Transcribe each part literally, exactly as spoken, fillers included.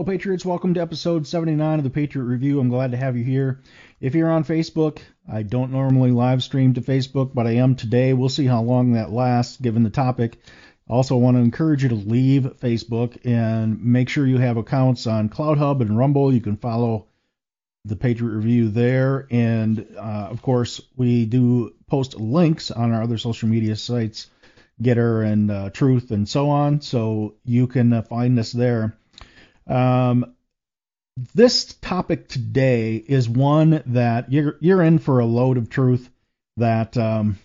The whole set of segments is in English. Hello, Patriots. Welcome to episode seventy-nine of the Patriot Review. I'm glad to have you here. If you're on Facebook, I don't normally live stream to Facebook, but I am today. We'll see how long that lasts, given the topic. Also want to encourage you to leave Facebook and make sure you have accounts on CloudHub and Rumble. You can follow the Patriot Review there. And, uh, of course, we do post links on our other social media sites, Getter and uh, Truth and so on. So you can uh, find us there. Um, this topic today is one that you're, you're in for a load of truth that, um,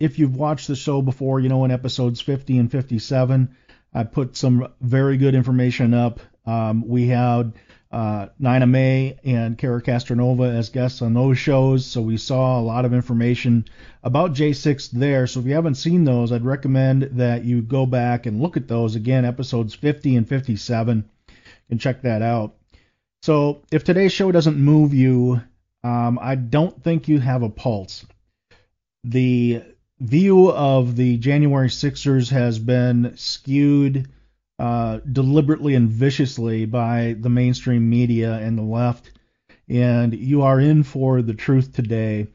if you've watched the show before, you know, in episodes fifty and fifty-seven, I put some very good information up. Um, we had, uh, Nina May and Kara Castronova as guests on those shows. So we saw a lot of information about J six there. So if you haven't seen those, I'd recommend that you go back and look at those again, episodes fifty and fifty-seven, and check that out. So if today's show doesn't move you, um, I don't think you have a pulse. The view of the January sixers has been skewed Uh, deliberately and viciously by the mainstream media and the left, and you are in for the truth today.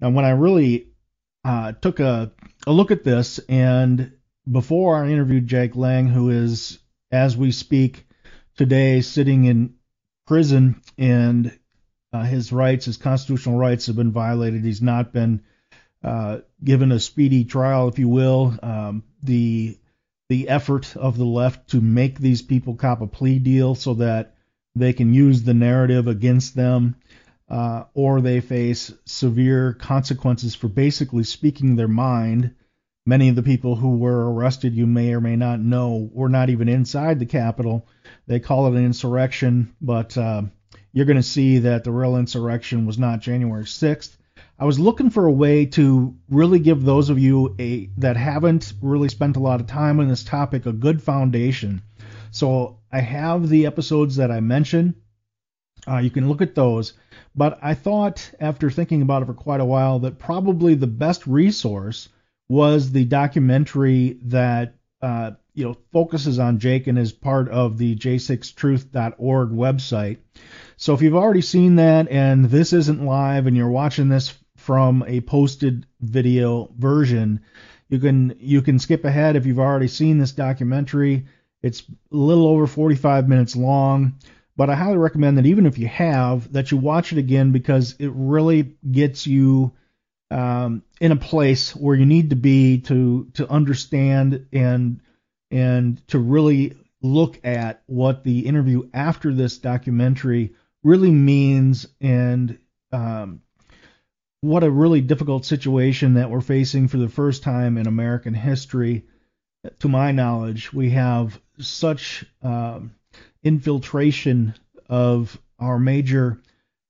Now, when I really uh, took a, a look at this, and before I interviewed Jake Lang, who is, as we speak today, sitting in prison, and uh, his rights, his constitutional rights have been violated. He's not been uh, given a speedy trial, if you will. Um, the The effort of the left to make these people cop a plea deal so that they can use the narrative against them, uh, or they face severe consequences for basically speaking their mind. Many of the people who were arrested, you may or may not know, were not even inside the Capitol. They call it an insurrection, but uh, you're going to see that the real insurrection was not January sixth. I was looking for a way to really give those of you a that haven't really spent a lot of time on this topic a good foundation. So I have the episodes that I mentioned. Uh, you can look at those. But I thought, after thinking about it for quite a while, that probably the best resource was the documentary that uh, you know focuses on Jake and is part of the J six Truth dot org website. So if you've already seen that and this isn't live and you're watching this from a posted video version, you can you can skip ahead if you've already seen this documentary. It's a little over forty-five minutes long, but I highly recommend that even if you have, that you watch it again because it really gets you um, in a place where you need to be to to understand and and to really look at what the interview after this documentary really means and um, what a really difficult situation that we're facing for the first time in American history. To my knowledge, we have such um, infiltration of our major,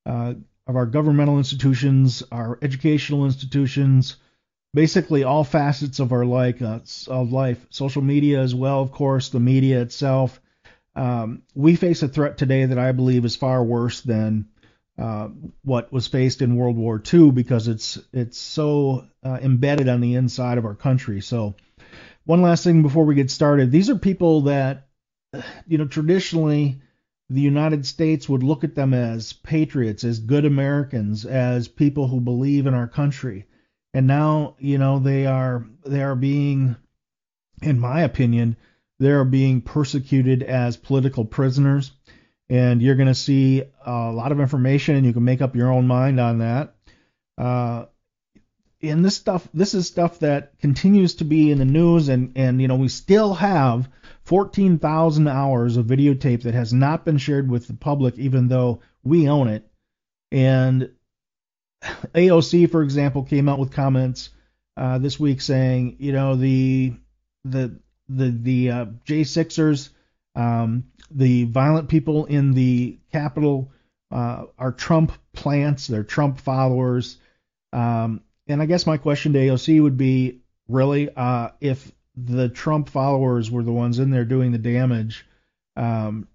uh, of our governmental institutions, our educational institutions, basically all facets of our like uh, of life, social media as well, of course, the media itself. Um, we face a threat today that I believe is far worse than Uh, what was faced in World War Two because it's it's so uh, embedded on the inside of our country. So one last thing before we get started. These are people that, you know, traditionally the United States would look at them as patriots, as good Americans, as people who believe in our country. And now, you know, they are they are being, in my opinion, they are being persecuted as political prisoners. And you're going to see a lot of information, and you can make up your own mind on that. Uh, and this stuff, this is stuff that continues to be in the news, and, and you know we still have fourteen thousand hours of videotape that has not been shared with the public, even though we own it. And A O C, for example, came out with comments uh, this week saying, you know, the the the the uh, J sixers. Um, the violent people in the Capitol uh, are Trump plants. They're Trump followers. Um, and I guess my question to A O C would be, really, uh, if the Trump followers were the ones in there doing the damage, um,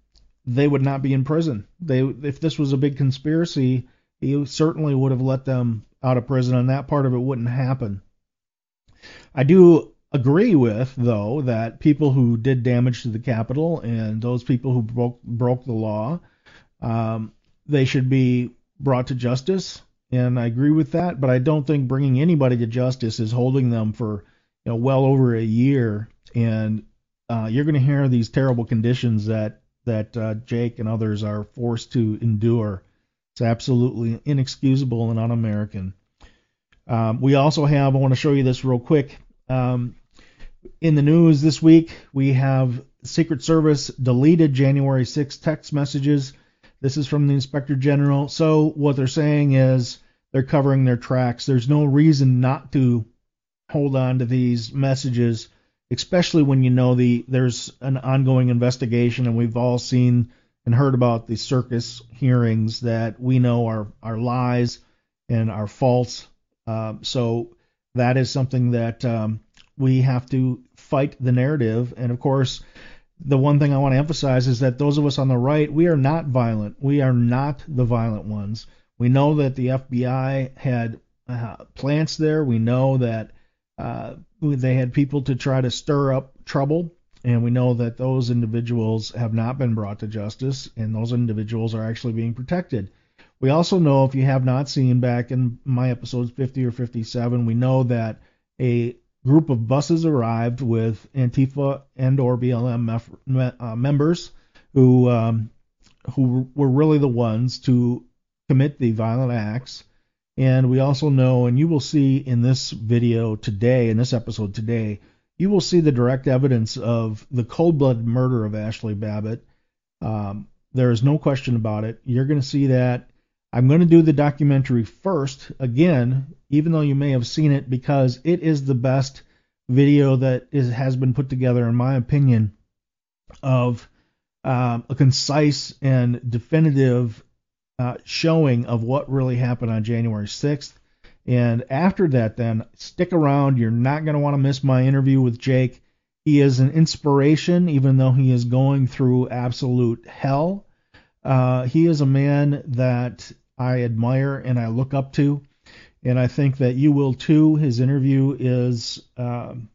they would not be in prison. They, if this was a big conspiracy, he certainly would have let them out of prison, and that part of it wouldn't happen. I do agree with, though, that people who did damage to the Capitol and those people who broke broke the law, um, they should be brought to justice. And I agree with that, but I don't think bringing anybody to justice is holding them for, you know, well over a year. And uh, you're going to hear these terrible conditions that that uh, Jake and others are forced to endure. It's absolutely inexcusable and un-American. Um, we also have, I want to show you this real quick. Um, in the news this week, we have Secret Service deleted January sixth text messages. This is from the Inspector General. So what they're saying is they're covering their tracks. There's no reason not to hold on to these messages, especially when you know the there's an ongoing investigation, and we've all seen and heard about the circus hearings that we know are, are lies and are false. Uh, so that is something that um, we have to fight the narrative. And, of course, the one thing I want to emphasize is that those of us on the right, we are not violent. We are not the violent ones. We know that the F B I had uh, plants there. We know that uh, they had people to try to stir up trouble. And we know that those individuals have not been brought to justice, and those individuals are actually being protected. We also know, if you have not seen back in my episodes fifty or fifty-seven, we know that a group of buses arrived with Antifa and or B L M mef- me- uh, members who um, who were really the ones to commit the violent acts. And we also know, and you will see in this video today, in this episode today, you will see the direct evidence of the cold blood murder of Ashley Babbitt. Um, there is no question about it. You're going to see that. I'm going to do the documentary first, again, even though you may have seen it, because it is the best video that is, has been put together, in my opinion, of um, a concise and definitive uh, showing of what really happened on January sixth. And after that, then, stick around. You're not going to want to miss my interview with Jake. He is an inspiration, even though he is going through absolute hell. Uh, he is a man that I admire and I look up to, and I think that you will too. His interview is um,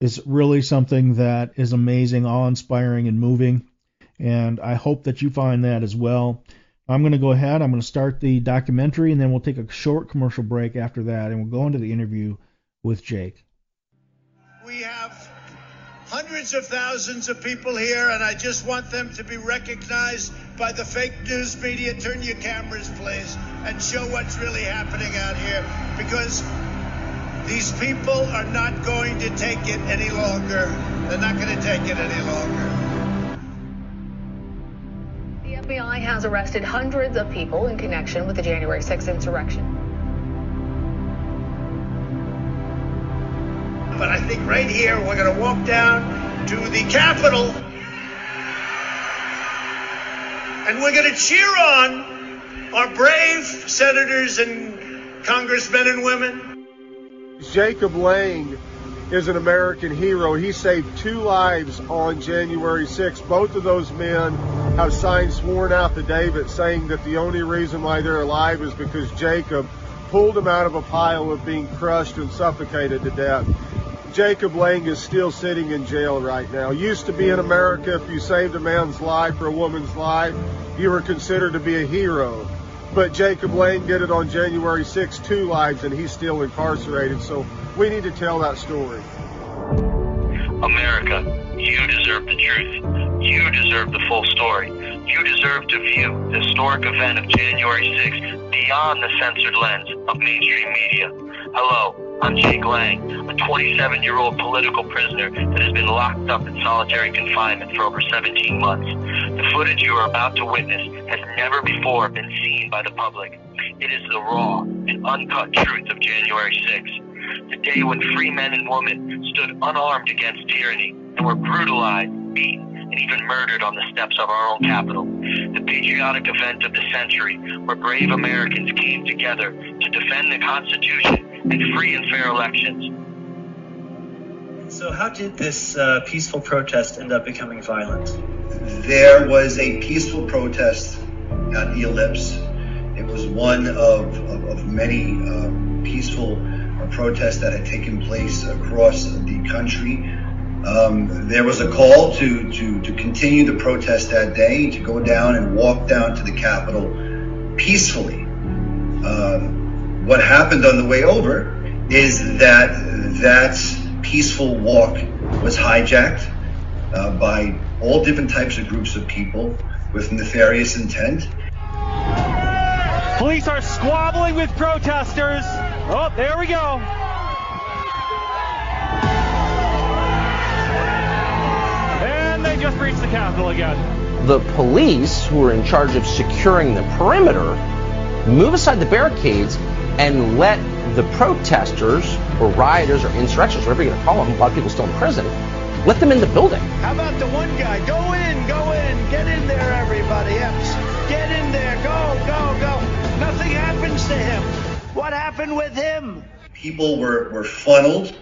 is really something that is amazing, awe-inspiring, and moving, and I hope that you find that as well. I'm going to go ahead, I'm going to start the documentary, and then we'll take a short commercial break after that, and we'll go into the interview with Jake. We have hundreds of thousands of people here, and I just want them to be recognized by the fake news media. Turn your cameras, please, and show what's really happening out here, because these people are not going to take it any longer. They're not going to take it any longer. The F B I has arrested hundreds of people in connection with the January sixth insurrection. But I think right here we're going to walk down to the Capitol, and we're going to cheer on our brave senators and congressmen and women. Jacob Lang is an American hero. He saved two lives on January sixth. Both of those men have signed sworn affidavits saying that the only reason why they're alive is because Jacob pulled them out of a pile of being crushed and suffocated to death. Jacob Lang is still sitting in jail right now. Used to be in America, if you saved a man's life or a woman's life, you were considered to be a hero. But Jacob Lang did it on January sixth, two lives, and he's still incarcerated. So we need to tell that story. America, you deserve the truth. You deserve the full story. You deserve to view the historic event of January sixth beyond the censored lens of mainstream media. Hello. I'm Jake Lang, a twenty-seven-year-old political prisoner that has been locked up in solitary confinement for over seventeen months. The footage you are about to witness has never before been seen by the public. It is the raw and uncut truth of January sixth, the day when free men and women stood unarmed against tyranny and were brutalized, beaten, and even murdered on the steps of our own Capitol. The patriotic event of the century where brave Americans came together to defend the Constitution and free and fair elections. So how did this uh, peaceful protest end up becoming violent? There was a peaceful protest at the Ellipse. It was one of, of, of many uh, peaceful a protest that had taken place across the country. Um, there was a call to, to, to continue the protest that day, to go down and walk down to the Capitol peacefully. Um, what happened on the way over is that that peaceful walk was hijacked uh, by all different types of groups of people with nefarious intent. Police are squabbling with protesters. Oh, there we go. And they just reached the Capitol again. The police, who were in charge of securing the perimeter, move aside the barricades and let the protesters, or rioters, or insurrectionists, whatever you're going to call them, a lot of people still in prison, let them in the building. How about the one guy? Go in, go in, get in there, everybody else. Get in there, go, go, go. Nothing happens to him. What happened with him? People were, were funneled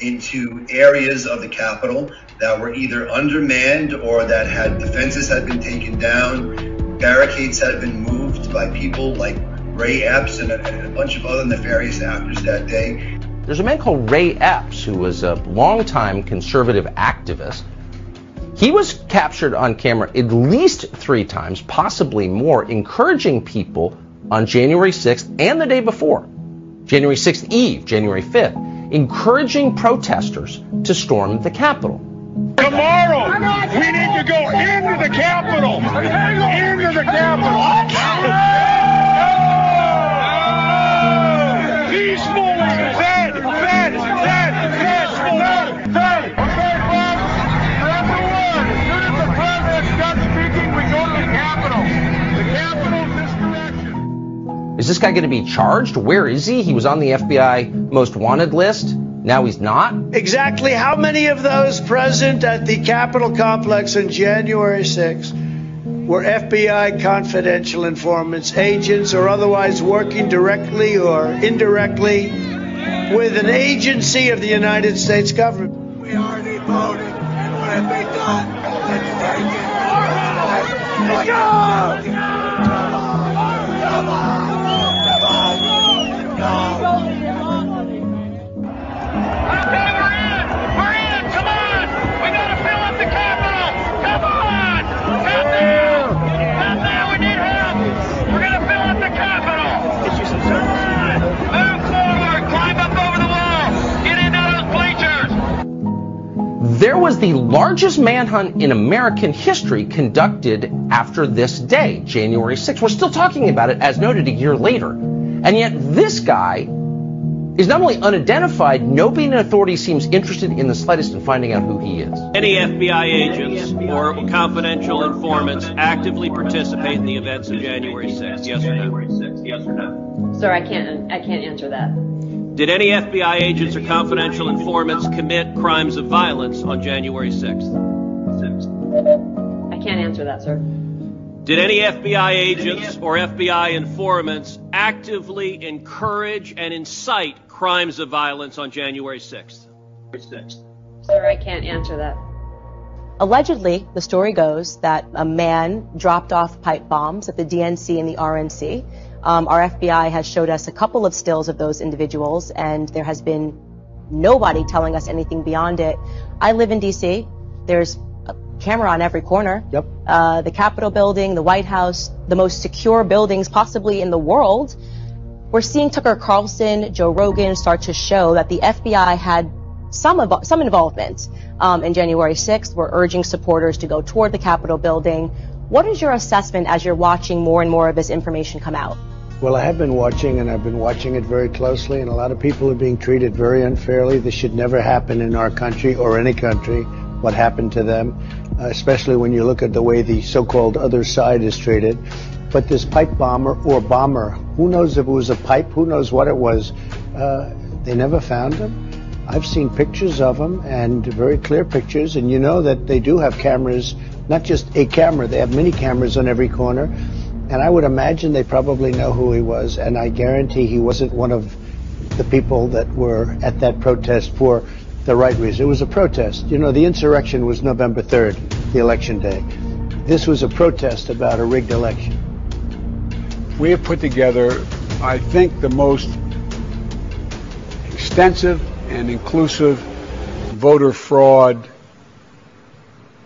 into areas of the Capitol that were either undermanned or that had defenses had been taken down, barricades had been moved by people like Ray Epps and a, and a bunch of other nefarious actors that day. There's a man called Ray Epps, who was a longtime conservative activist. He was captured on camera at least three times, possibly more, encouraging people on January sixth and the day before, January sixth Eve, January fifth, encouraging protesters to storm the Capitol. Tomorrow, we need to go into the Capitol, into the Capitol. Is this guy going to be charged? Where is he? He was on the F B I most wanted list. Now he's not. Exactly how many of those present at the Capitol complex on January sixth were F B I confidential informants, agents, or otherwise working directly or indirectly with an agency of the United States government? We already voted, and what have they done? Let's take it. Let's go! There was the largest manhunt in American history conducted after this day, January sixth. We're still talking about it, as noted, a year later. And yet this guy is not only unidentified, nobody in authority seems interested in the slightest in finding out who he is. Any F B I agents or confidential informants actively participate in the events of January sixth, yes or no? Yes or no? Sir, I can't, I can't answer that. Did any F B I agents or confidential informants commit crimes of violence on January sixth? I can't answer that, sir. Did any F B I agents or F B I informants actively encourage and incite crimes of violence on January sixth? Sir, I can't answer that. Allegedly, the story goes that a man dropped off pipe bombs at the D N C and the R N C. Um, our F B I has showed us a couple of stills of those individuals, and there has been nobody telling us anything beyond it. I live in D C. There's a camera on every corner. Yep. Uh, the Capitol building, the White House, the most secure buildings possibly in the world. We're seeing Tucker Carlson, Joe Rogan start to show that the F B I had some of, some involvement um, in January sixth. We're urging supporters to go toward the Capitol building. What is your assessment as you're watching more and more of this information come out? Well, I have been watching, and I've been watching it very closely, and a lot of people are being treated very unfairly. This should never happen in our country or any country, what happened to them, especially when you look at the way the so-called other side is treated. But this pipe bomber or bomber, who knows if it was a pipe, who knows what it was, uh, they never found him. I've seen pictures of them, and very clear pictures, and you know that they do have cameras, not just a camera, they have many cameras on every corner. And I would imagine they probably know who he was, and I guarantee he wasn't one of the people that were at that protest for the right reason. It was a protest. You know, the insurrection was November third, the election day. This was a protest about a rigged election. We have put together, I think, the most extensive and inclusive voter fraud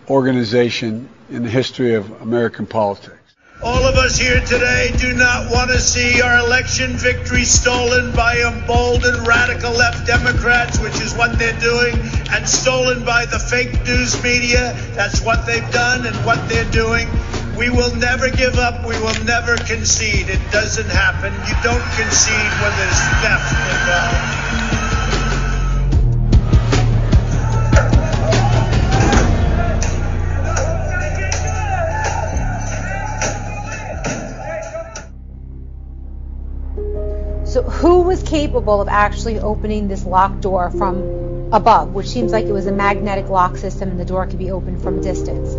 organization in the history of American politics. All of us here today do not want to see our election victory stolen by emboldened radical left Democrats, which is what they're doing, and stolen by the fake news media. That's what they've done and what they're doing. We will never give up. We will never concede. It doesn't happen. You don't concede when there's theft involved. So who was capable of actually opening this locked door from above, which seems like it was a magnetic lock system and the door could be opened from distance?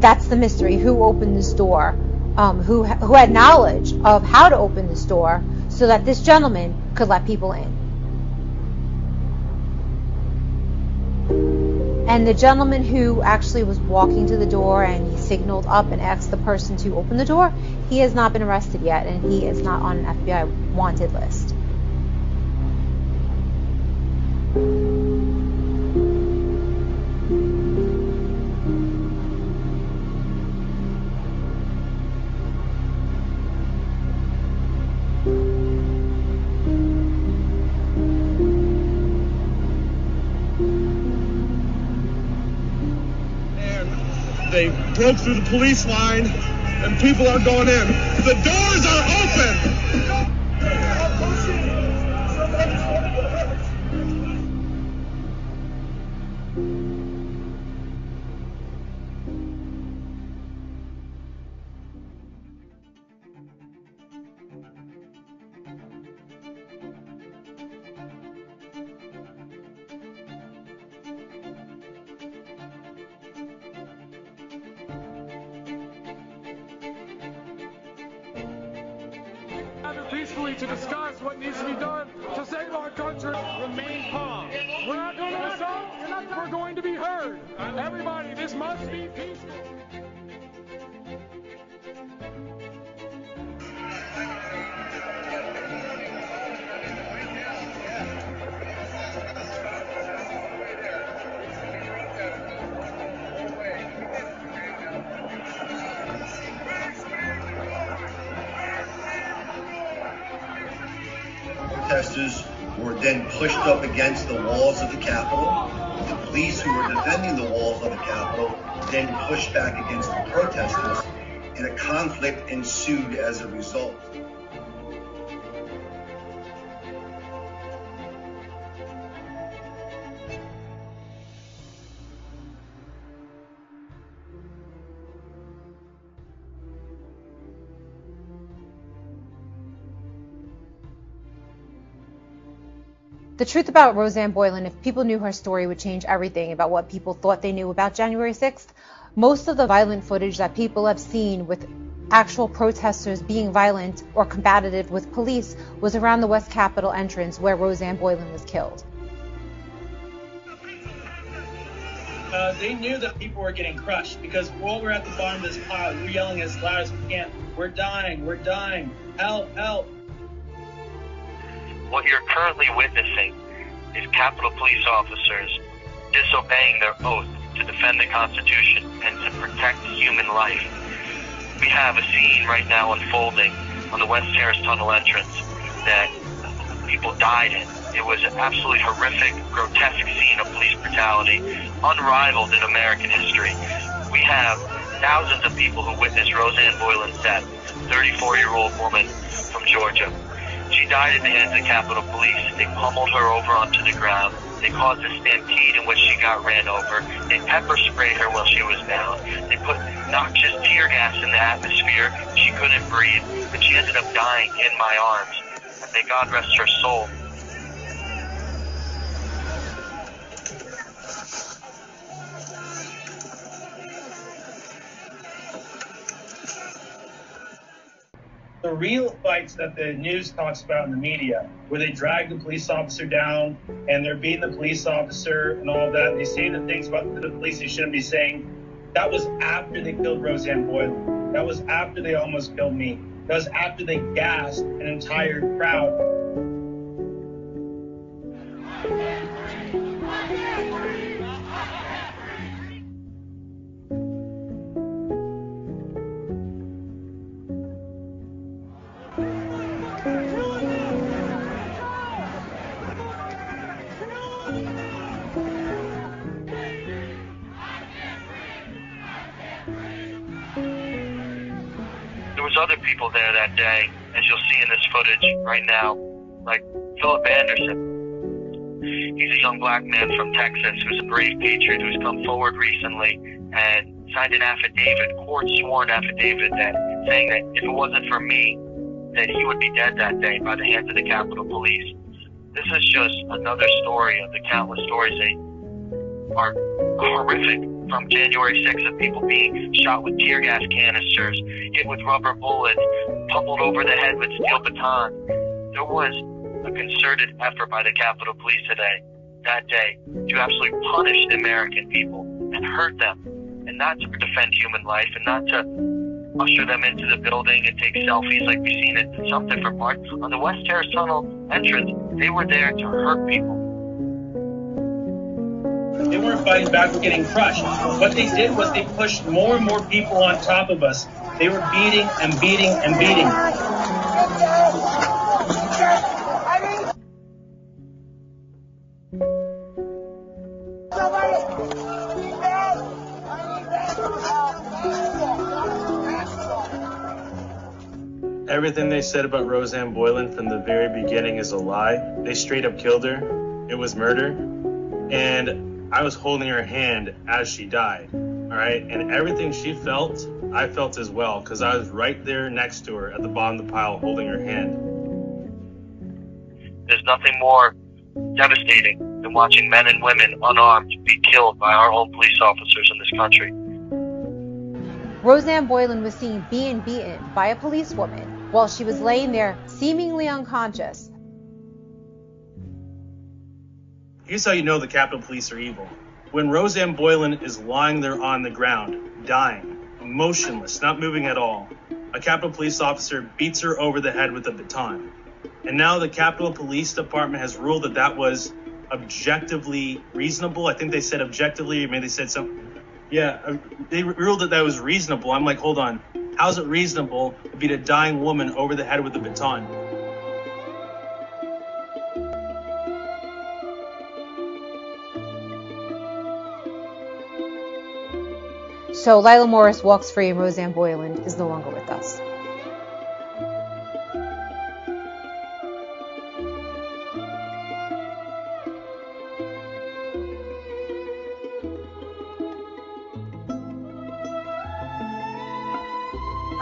That's the mystery. Who opened this door? Um, who, who had knowledge of how to open this door so that this gentleman could let people in? And the gentleman who actually was walking to the door and he signaled up and asked the person to open the door, he has not been arrested yet, and he is not on an F B I wanted list. They broke through the police line. And people are going in. The doors are open peacefully to discuss what needs to be done to save our country. Remain calm. We're not going to assault. We're going to be heard. Everybody, this must be peaceful. Were then pushed up against the walls of the Capitol. The police who were defending the walls of the Capitol then pushed back against the protesters, and a conflict ensued as a result. The truth about Rosanne Boyland, if people knew her story, would change everything about what people thought they knew about January sixth. Most of the violent footage that people have seen with actual protesters being violent or combative with police was around the West Capitol entrance where Rosanne Boyland was killed. Uh, they knew that people were getting crushed because while we're at the bottom of this pile, we're yelling as loud as we can, we're dying, we're dying, help, help. What you're currently witnessing is Capitol Police officers disobeying their oath to defend the Constitution and to protect human life. We have a scene right now unfolding on the West Terrace Tunnel entrance that people died in. It was an absolutely horrific, grotesque scene of police brutality, unrivaled in American history. We have thousands of people who witnessed Rosanne Boyland's death, thirty-four-year-old woman from Georgia. She died at the hands of the Capitol Police. They pummeled her over onto the ground. They caused a stampede in which she got ran over. They pepper sprayed her while she was down. They put noxious tear gas in the atmosphere. She couldn't breathe, and she ended up dying in my arms. And may God rest her soul. The real fights that the news talks about in the media, where they drag the police officer down and they're beating the police officer and all that, and they say the things about the police they shouldn't be saying, that was after they killed Rosanne Boyland. That was after they almost killed me. That was after they gassed an entire crowd. was other people there that day, as you'll see in this footage right now, like Philip Anderson. He's a young black man from Texas who's a brave patriot who's come forward recently and signed an affidavit, court-sworn affidavit, that saying that if it wasn't for me, that he would be dead that day by the hands of the Capitol Police. This is just another story of the countless stories that are horrific, from January sixth of people being shot with tear gas canisters, hit with rubber bullets, pummeled over the head with steel baton. There was a concerted effort by the Capitol Police today, that day, to absolutely punish the American people and hurt them, and not to defend human life, and not to usher them into the building and take selfies like we've seen in some different parts. On the West Terrace Tunnel entrance, they were there to hurt people. They weren't fighting back, we're getting crushed. What they did was they pushed more and more people on top of us. They were beating and beating and beating. Everything they said about Rosanne Boyland from the very beginning is a lie. They straight up killed her. It was murder. And I was holding her hand as she died, all right? And everything she felt, I felt as well, because I was right there next to her at the bottom of the pile holding her hand. There's nothing more devastating than watching men and women unarmed be killed by our own police officers in this country. Rosanne Boyland was seen being beaten by a policewoman while she was laying there seemingly unconscious. Here's how you know the Capitol Police are evil. When Rosanne Boyland is lying there on the ground, dying, motionless, not moving at all, a Capitol Police officer beats her over the head with a baton. And now the Capitol Police Department has ruled that that was objectively reasonable. I think they said objectively, or maybe they said something. Yeah, they ruled that that was reasonable. I'm like, hold on, how's it reasonable to beat a dying woman over the head with a baton? So Lila Morris walks free and Rosanne Boyland is no longer with us.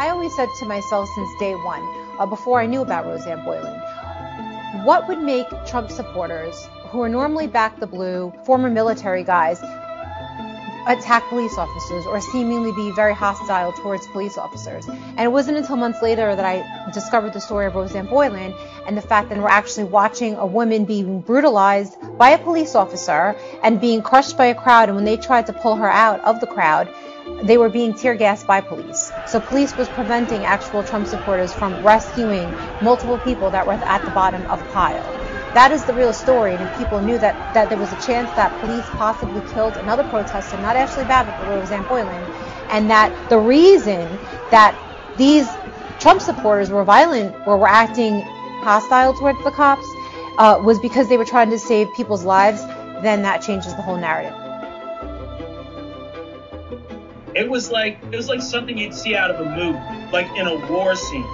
I always said to myself since day one, uh, before I knew about Rosanne Boyland, what would make Trump supporters, who are normally back the blue, former military guys, attack police officers or seemingly be very hostile towards police officers? And it wasn't until months later that I discovered the story of Rosanne Boyland and the fact that we're actually watching a woman being brutalized by a police officer and being crushed by a crowd. And when they tried to pull her out of the crowd, they were being tear gassed by police. So police was preventing actual Trump supporters from rescuing multiple people that were at the bottom of a pile. That is the real story, and if people knew that, that there was a chance that police possibly killed another protester, not Ashley Babbitt, but Rosanne Boyland, and that the reason that these Trump supporters were violent or were acting hostile towards the cops uh, was because they were trying to save people's lives, then that changes the whole narrative. It was like it was like something you'd see out of a movie, like in a war scene.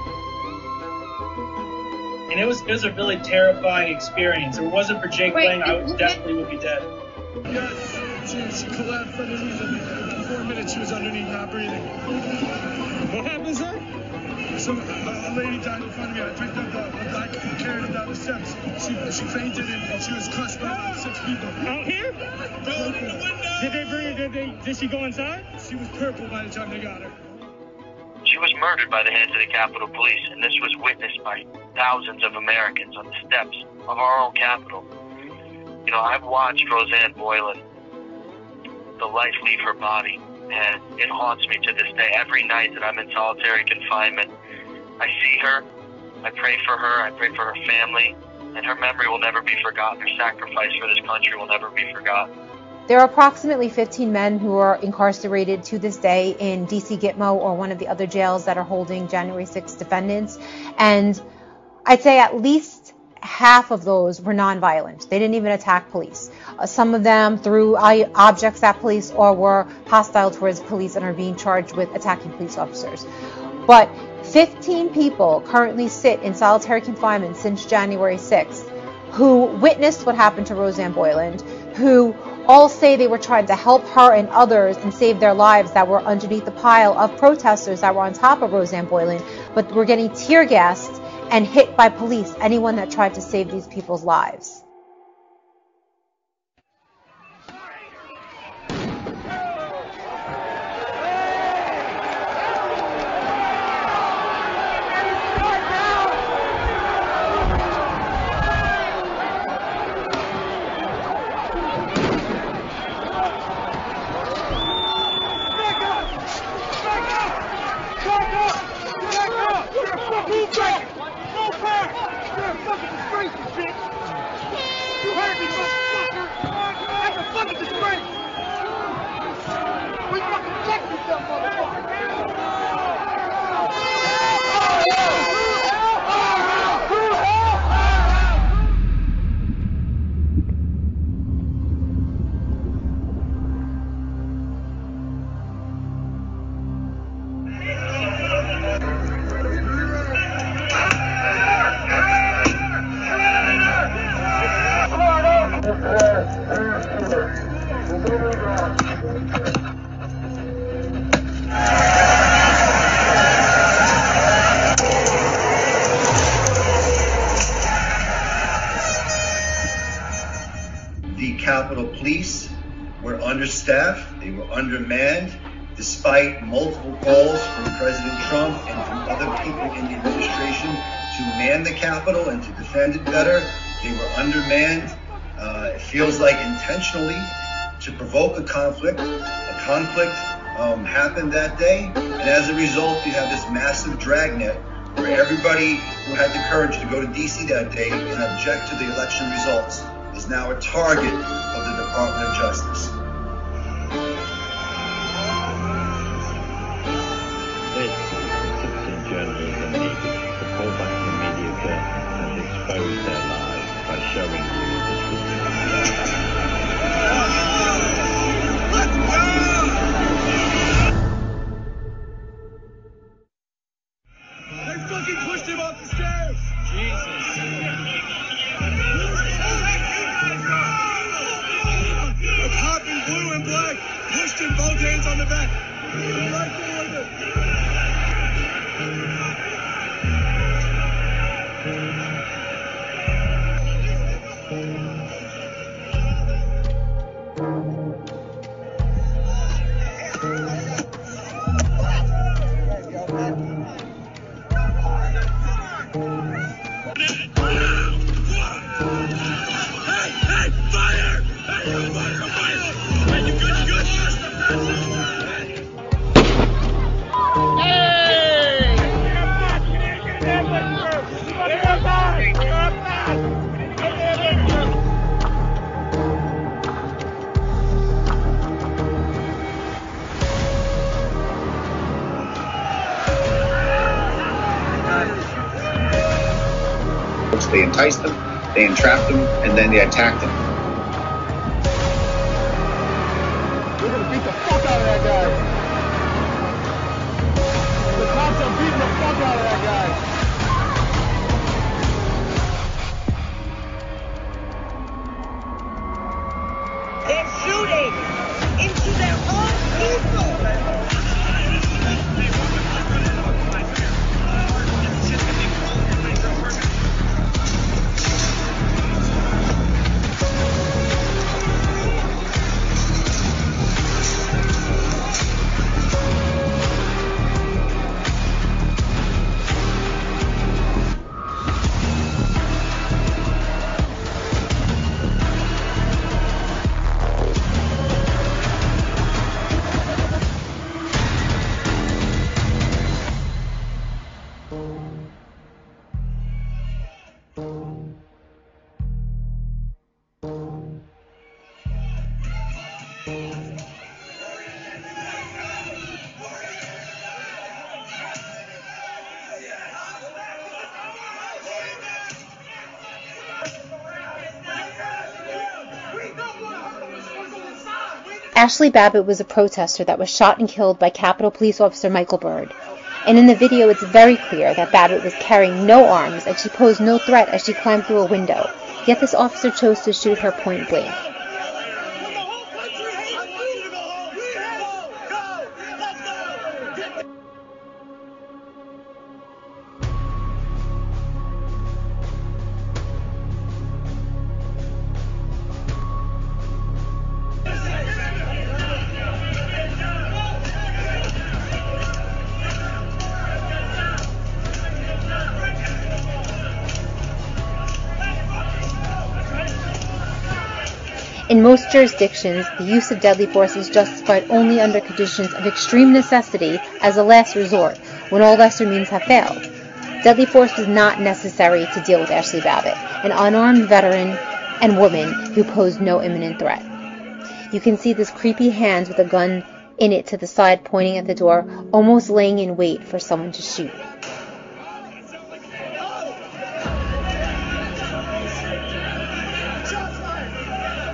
And it was it was a really terrifying experience. If it wasn't for Jake Lang, I would definitely would be dead. She, she collapsed underneath him. For four minutes she was underneath, not breathing. What happened, sir? Some uh, a lady died in front of me. I picked up a, a black and carried her down the steps. She she fainted and, and she was crushed by six people. Out here? Thrown in the window. Did they bring her? Did they? Did she go inside? She was purple by the time they got her. She was murdered by the hands of the Capitol Police, and this was witnessed by thousands of Americans on the steps of our own Capitol. You know, I've watched Rosanne Boyland, the life leave her body, and it haunts me to this day. Every night that I'm in solitary confinement, I see her, I pray for her, I pray for her family, and her memory will never be forgotten. Her sacrifice for this country will never be forgotten. There are approximately fifteen men who are incarcerated to this day in D C Gitmo or one of the other jails that are holding January sixth defendants. And I'd say at least half of those were nonviolent. They didn't even attack police. Uh, some of them threw objects at police or were hostile towards police and are being charged with attacking police officers. But fifteen people currently sit in solitary confinement since January sixth who witnessed what happened to Rosanne Boyland, who all say they were trying to help her and others and save their lives that were underneath the pile of protesters that were on top of Rosanne Boyland, but were getting tear gassed and hit by police, anyone that tried to save these people's lives. Staff, they were undermanned, despite multiple calls from President Trump and from other people in the administration to man the Capitol and to defend it better. They were undermanned. Uh, it feels like intentionally to provoke a conflict. A conflict um, happened that day, and as a result, you have this massive dragnet where everybody who had the courage to go to D C that day and object to the election results is now a target of the Department of Justice. They enticed them, they entrapped them, and then they attacked them. We're gonna beat the fuck out of that guy. The cops are beating the fuck out of that guy. They're shooting into their own people. Ashley Babbitt was a protester that was shot and killed by Capitol Police Officer Michael Byrd. and in the video it's very clear that Babbitt was carrying no arms and she posed no threat as she climbed through a window, yet this officer chose to shoot her point blank. In most jurisdictions, the use of deadly force is justified only under conditions of extreme necessity as a last resort, when all lesser means have failed. Deadly force was not necessary to deal with Ashley Babbitt, an unarmed veteran and woman who posed no imminent threat. You can see this creepy hand with a gun in it to the side pointing at the door, almost laying in wait for someone to shoot.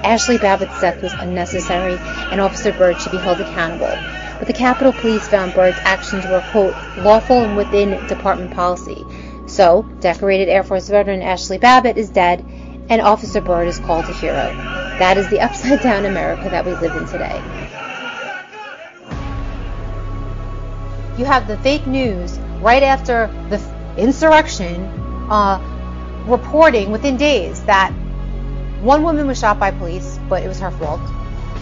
Ashley Babbitt's death was unnecessary, and Officer Byrd should be held accountable. But the Capitol Police found Byrd's actions were, quote, lawful and within department policy. So, decorated Air Force veteran Ashley Babbitt is dead, and Officer Byrd is called a hero. That is the upside-down America that we live in today. You have the fake news right after the insurrection uh, reporting within days that one woman was shot by police, but it was her fault.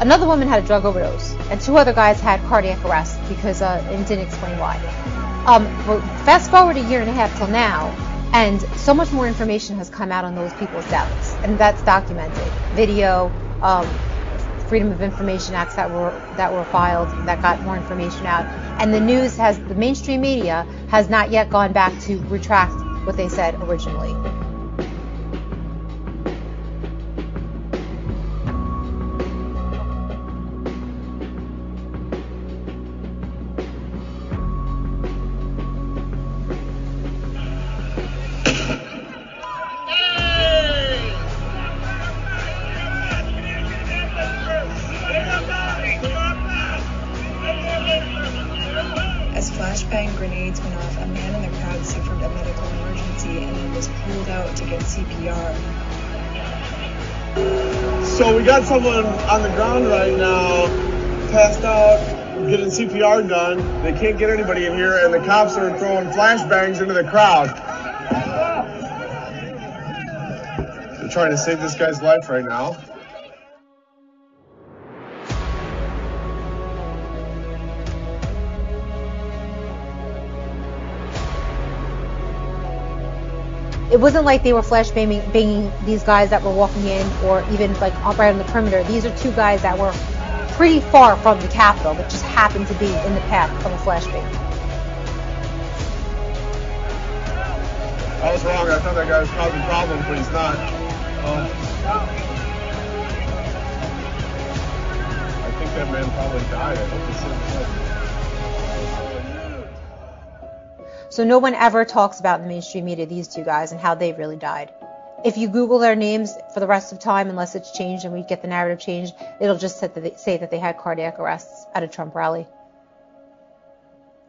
Another woman had a drug overdose, and two other guys had cardiac arrest because uh, it didn't explain why. Um, well, fast forward a year and a half till now, and so much more information has come out on those people's deaths, and that's documented. Video, um, Freedom of Information Acts that were that were filed that got more information out, and the news has, the mainstream media has not yet gone back to retract what they said originally. Someone on the ground right now, passed out, getting C P R done. They can't get anybody in here, and the cops are throwing flashbangs into the crowd. They're trying to save this guy's life right now. It wasn't like they were flash banging, banging these guys that were walking in, or even like right on the perimeter. These are two guys that were pretty far from the Capitol, but just happened to be in the path of a flashbang. I was wrong. I thought that guy was causing problems, but he's not. Uh, I think that man probably died. I hope he's in the hospital. So no one ever talks about in the mainstream media these two guys and how they really died. If you Google their names for the rest of time, unless it's changed and we get the narrative changed, it'll just say that they had cardiac arrests at a Trump rally.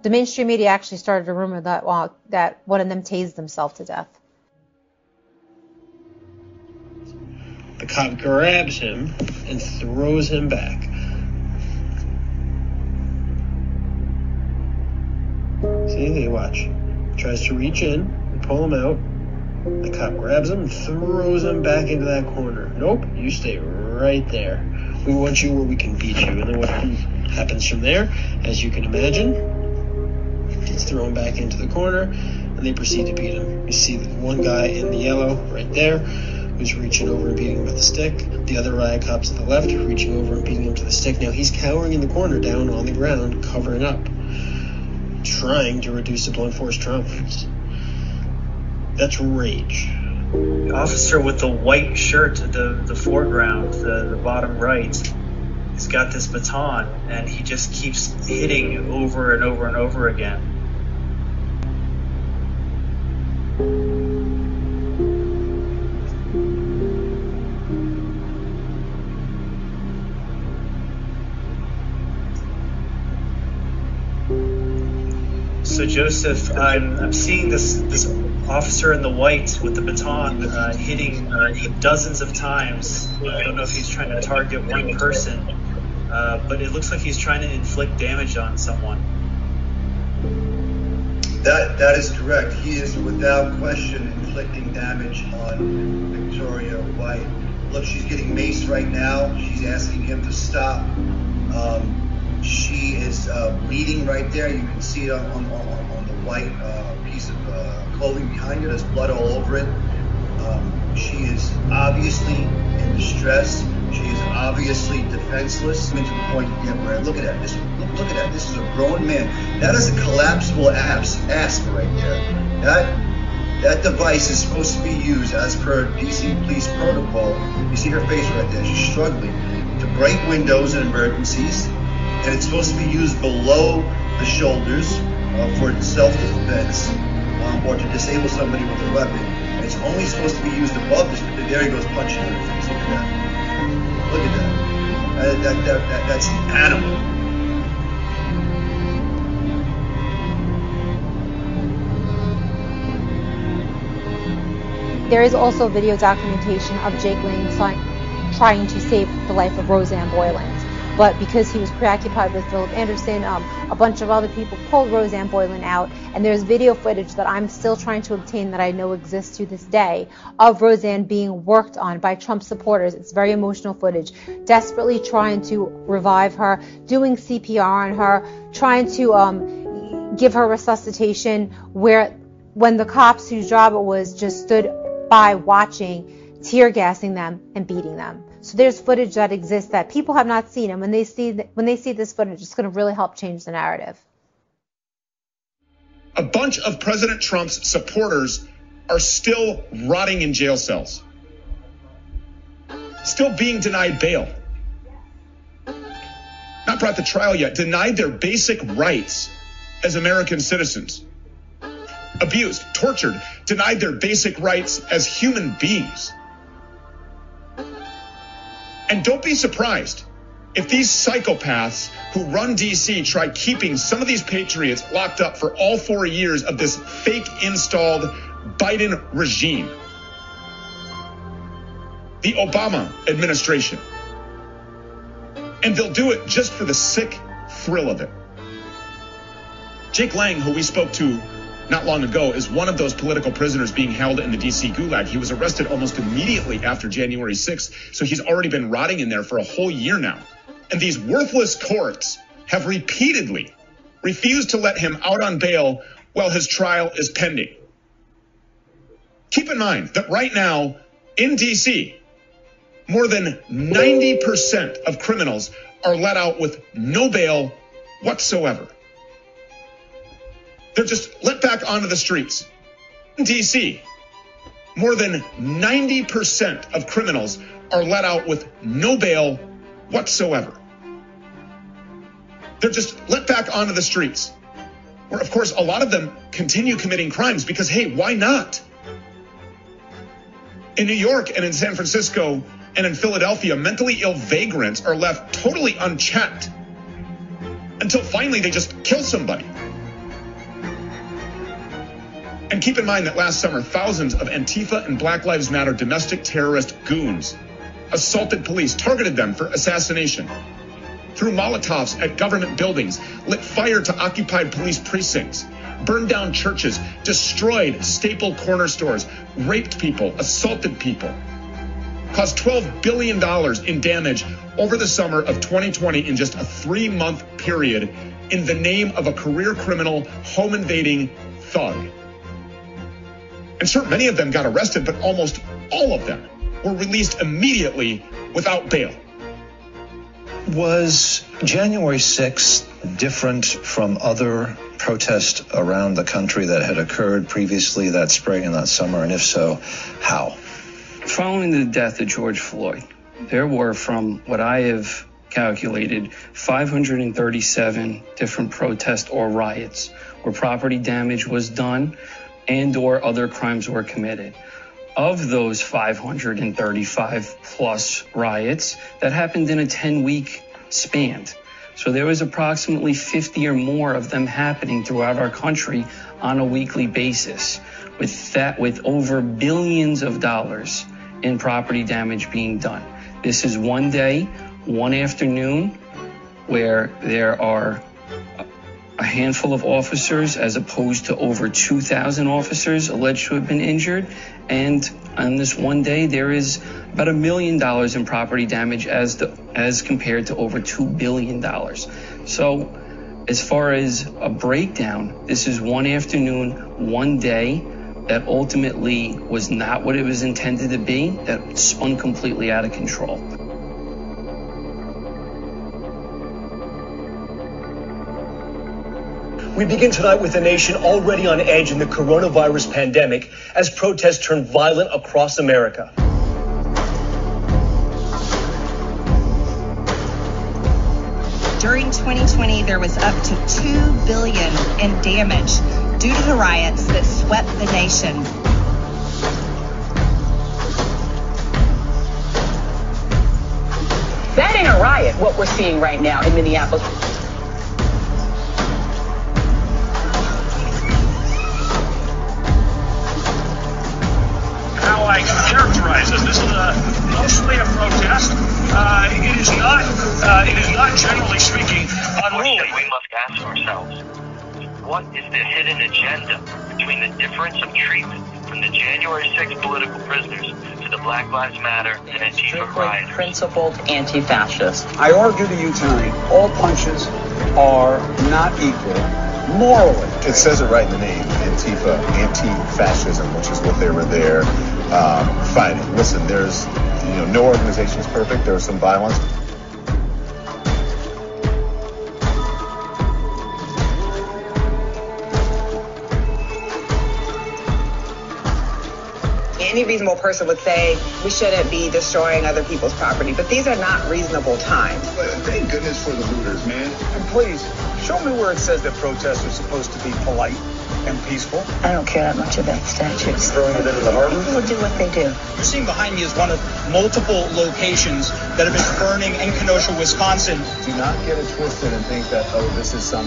The mainstream media actually started a rumor that, well, that one of them tased themselves to death. The cop grabs him and throws him back. See, they watch. Tries to reach in and pull him out. The cop grabs him and throws him back into that corner. Nope, you stay right there. We want you where we can beat you. And then what happens from there, as you can imagine, gets thrown back into the corner, and they proceed to beat him. You see the one guy in the yellow right there who's reaching over and beating him with the stick. The other riot cop's to the left, reaching over and beating him to the stick. Now he's cowering in the corner, down on the ground, covering up, trying to reduce the blunt force trauma. That's rage. The officer with the white shirt, the, the foreground, the, the bottom right, he's got this baton, and he just keeps hitting over and over and over again. So So Joseph, I'm, I'm seeing this this officer in the white with the baton uh, hitting uh, dozens of times. I don't know if he's trying to target one person, uh, but it looks like he's trying to inflict damage on someone. That that is correct. He is without question inflicting damage on Victoria White. Look, she's getting maced right now. She's asking him to stop. Um, she is uh, bleeding right there. You can see it on, on, on, on the white uh, piece of uh, clothing behind her. There's blood all over it. Um, she is obviously in distress. She is obviously defenseless. I mean, to the point, yeah, where look at that. This, look, look at that. This is a grown man. That is a collapsible abs, asp right there. That. That device is supposed to be used as per D C police protocol. You see her face right there. She's struggling to break windows in emergencies, and it's supposed to be used below the shoulders uh, for self-defense um, or to disable somebody with a weapon. And it's only supposed to be used above this. But there he goes, punching her in the face. Look at that. Look at that. That, that, that, that that's the animal. There is also video documentation of Jake Lang trying to save the life of Rosanne Boyland. But because he was preoccupied with Philip Anderson, um, a bunch of other people pulled Rosanne Boyland out. And there's video footage that I'm still trying to obtain that I know exists to this day of Rosanne being worked on by Trump supporters. It's very emotional footage, desperately trying to revive her, doing C P R on her, trying to um, give her resuscitation, where when the cops whose job it was just stood by watching, tear gassing them and beating them. So there's footage that exists that people have not seen, and when they see th- when they see this footage, it's going to really help change the narrative. A bunch of President Trump's supporters are still rotting in jail cells, still being denied bail, not brought to trial yet, denied their basic rights as American citizens. Abused, tortured, denied their basic rights as human beings. And don't be surprised if these psychopaths who run D C try keeping some of these patriots locked up for all four years of this fake installed Biden regime. The Obama administration. And they'll do it just for the sick thrill of it. Jake Lang, who we spoke to not long ago, is one of those political prisoners being held in the D C gulag. He was arrested almost immediately after January sixth, so he's already been rotting in there for a whole year now. And these worthless courts have repeatedly refused to let him out on bail while his trial is pending. Keep in mind that right now in D C, more than ninety percent of criminals are let out with no bail whatsoever. They're just let back onto the streets. In D C, more than ninety percent of criminals are let out with no bail whatsoever. They're just let back onto the streets, where, of course, a lot of them continue committing crimes because, hey, why not? In New York and in San Francisco and in Philadelphia, mentally ill vagrants are left totally unchecked until finally they just kill somebody. And keep in mind that last summer, thousands of Antifa and Black Lives Matter domestic terrorist goons assaulted police, targeted them for assassination, threw Molotovs at government buildings, lit fire to occupied police precincts, burned down churches, destroyed staple corner stores, raped people, assaulted people, caused twelve billion dollars in damage over the summer of twenty twenty in just a three-month period in the name of a career criminal, home-invading thug. And sure, many of them got arrested, but almost all of them were released immediately without bail. Was January sixth different from other protests around the country that had occurred previously that spring and that summer? And if so, how? Following the death of George Floyd, there were, from what I have calculated, five hundred thirty-seven different protests or riots where property damage was done and or other crimes were committed. Of those five hundred thirty-five plus riots that happened in a ten week span, So there was approximately fifty or more of them happening throughout our country on a weekly basis, with that, with over billions of dollars in property damage being done. This is one day, one afternoon, where there are a handful of officers as opposed to over two thousand officers alleged to have been injured. And on this one day, there is about a million dollars in property damage as the, as compared to over two billion dollars. So as far as a breakdown, this is one afternoon, one day that ultimately was not what it was intended to be, that spun completely out of control. We begin tonight with a nation already on edge in the coronavirus pandemic as protests turn violent across America. During twenty twenty, there was up to two billion dollars in damage due to the riots that swept the nation. That ain't a riot, what we're seeing right now in Minneapolis. How I characterize this, this is a, mostly a protest. Uh, it is not, uh, it is not generally speaking unruly. We must ask ourselves, what is the hidden agenda between the difference of treatment from the January sixth political prisoners to the Black Lives Matter and Antifa rioters? Principled anti-fascist. I argue to you tonight, all punches are not equal. Morally. It says it right in the name, Antifa, anti-fascism, which is what they were there um, fighting. Listen, there's, you know, no organization is perfect. There was some violence. Any reasonable person would say we shouldn't be destroying other people's property, but these are not reasonable times. Thank goodness for the looters, man. And please, show me where it says that protests are supposed to be polite and peaceful. I don't care that much about statues. Throwing it into the harbor? People do what they do. You're seeing behind me is one of multiple locations that have been burning in Kenosha, Wisconsin. Do not get it twisted and think that, oh, this is some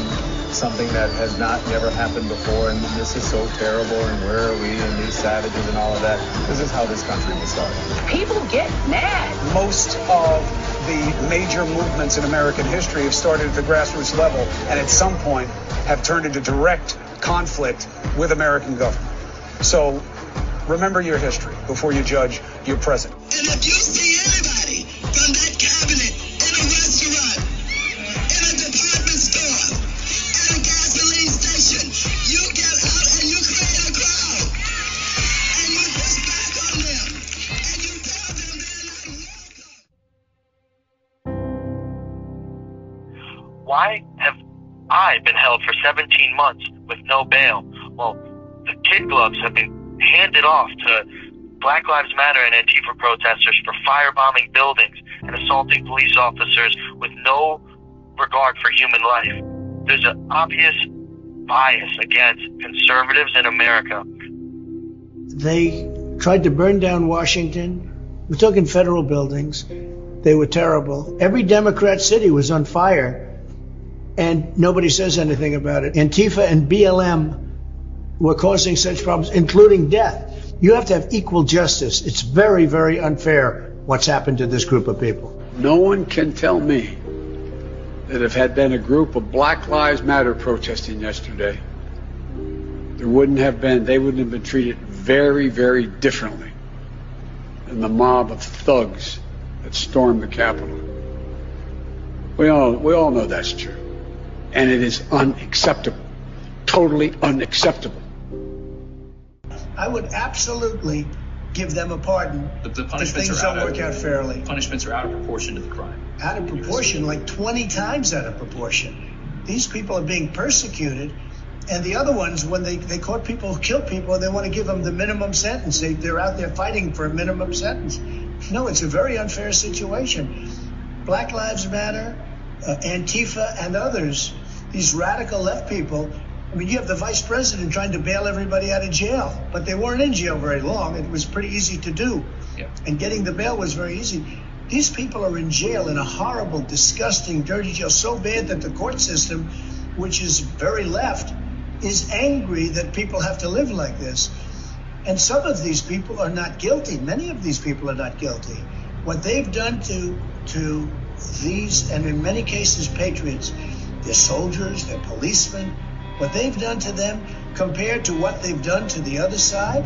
something that has not never happened before, and this is so terrible, and where are we, and these savages and all of that. This is how this country was started. People get mad. Most of the major movements in American history have started at the grassroots level, and at some point have turned into direct conflict with American government. So remember your history before you judge your present. And if you see anybody from that cabinet in a restaurant, in a department store, at a gasoline station, you get out and you create a crowd. And you push back on them. And you tell them they're not welcome. Why have I been held for seventeen months with no bail? Well, the kid gloves have been handed off to Black Lives Matter and Antifa protesters for firebombing buildings and assaulting police officers with no regard for human life. There's an obvious bias against conservatives in America. They tried to burn down Washington. We're talking federal buildings. They were terrible. Every Democrat city was on fire. And nobody says anything about it. Antifa and B L M were causing such problems, including death. You have to have equal justice. It's very, very unfair what's happened to this group of people. No one can tell me that if had been a group of Black Lives Matter protesting yesterday, there wouldn't have been, they wouldn't have been treated very, very differently than the mob of thugs that stormed the Capitol. We all, we all know that's true. And it is unacceptable, totally unacceptable. I would absolutely give them if the things don't work out fairly. Punishments are out of proportion to the crime. Out of proportion, like twenty times out of proportion. These people are being persecuted, and the other ones, when they, they caught people who killed people, they want to give them the minimum sentence. They, they're out there fighting for a minimum sentence. No, it's a very unfair situation. Black Lives Matter, uh, Antifa, and others. These radical left people, I mean, you have the vice president trying to bail everybody out of jail, but they weren't in jail very long. It was pretty easy to do. Yeah. And getting the bail was very easy. These people are in jail, in a horrible, disgusting, dirty jail, so bad that the court system, which is very left, is angry that people have to live like this. And some of these people are not guilty. Many of these people are not guilty. What they've done to to these, and in many cases, patriots, they're soldiers, they're policemen, what they've done to them compared to what they've done to the other side,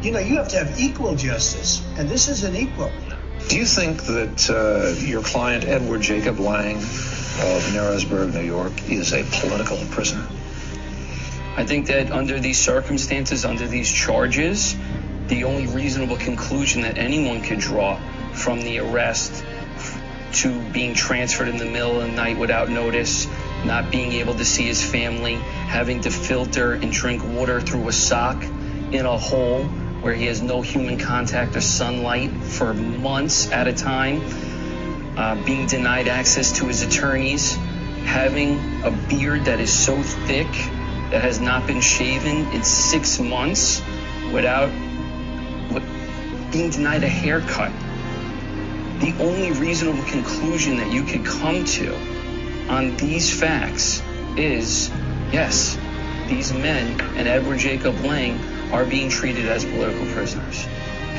you know, you have to have equal justice, and this isn't equal. Do you think that uh, your client, Edward Jacob Lang of Narrowsburg, New York, is a political prisoner? I think that under these circumstances, under these charges, the only reasonable conclusion that anyone could draw from the arrest to being transferred in the middle of the night without notice, not being able to see his family, having to filter and drink water through a sock in a hole where he has no human contact or sunlight for months at a time, uh, being denied access to his attorneys, having a beard that is so thick that has not been shaven in six months without with, being denied a haircut. The only reasonable conclusion that you could come to on these facts is, yes, these men and Edward Jacob Lang are being treated as political prisoners.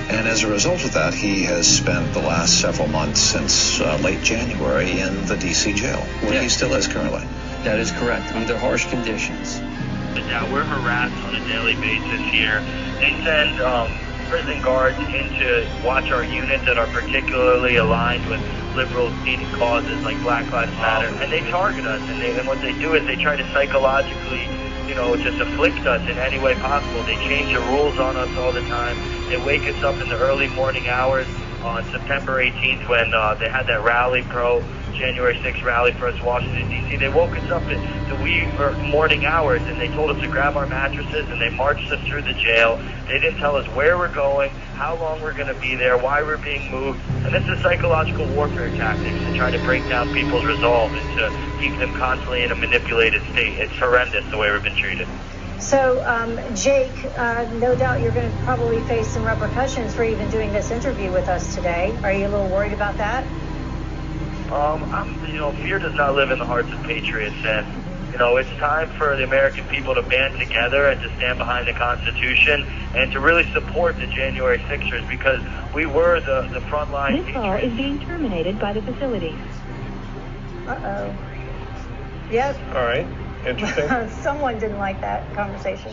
And as a result of that, he has spent the last several months since uh, late January in the D C jail, where yeah. he still is currently. That is correct, under harsh conditions. But now we're harassed on a daily basis here. They send um, prison guards in to watch our units that are particularly aligned with liberal seated causes like Black Lives Matter, and they target us, and, they, and what they do is they try to psychologically, you know, just afflict us in any way possible. They change the rules on us all the time. They wake us up in the early morning hours on September eighteenth when uh, they had that rally pro, January sixth rally for us, Washington, D C. They woke us up in the wee morning hours and they told us to grab our mattresses and they marched us through the jail. They didn't tell us where we're going, how long we're going to be there, why we're being moved. And this is psychological warfare tactics to try to break down people's resolve and to keep them constantly in a manipulated state. It's horrendous the way we've been treated. So, um, Jake, uh, no doubt you're going to probably face some repercussions for even doing this interview with us today. Are you a little worried about that? Um, I'm, you know, fear does not live in the hearts of patriots, and, you know, it's time for the American people to band together and to stand behind the Constitution and to really support the January sixers because we were the, the frontline patriots. This car is being terminated by the facility. Uh-oh. Yep. All right. Interesting. Someone didn't like that conversation.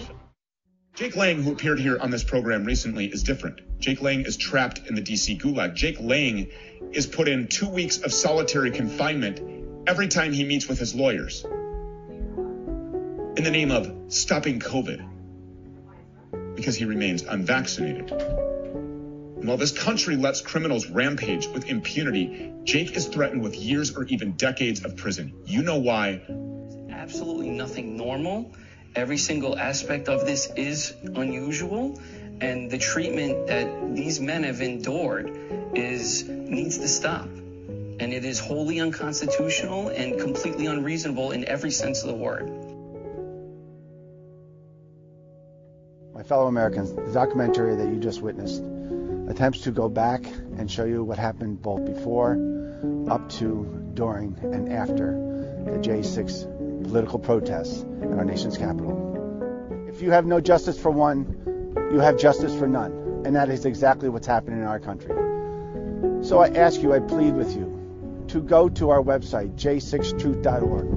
Jake Lang, who appeared here on this program recently, is different. Jake Lang is trapped in the D C gulag. Jake Lang is put in two weeks of solitary confinement every time he meets with his lawyers in the name of stopping COVID because he remains unvaccinated. And while this country lets criminals rampage with impunity, Jake is threatened with years or even decades of prison. You know why? Absolutely nothing normal. Every single aspect of this is unusual, and the treatment that these men have endured is needs to stop. And it is wholly unconstitutional and completely unreasonable in every sense of the word. My fellow Americans, the documentary that you just witnessed attempts to go back and show you what happened both before, up to, during, and after the J six political protests in our nation's capital. If you have no justice for one, you have justice for none. And that is exactly what's happening in our country. So I ask you, I plead with you to go to our website, J six truth dot org.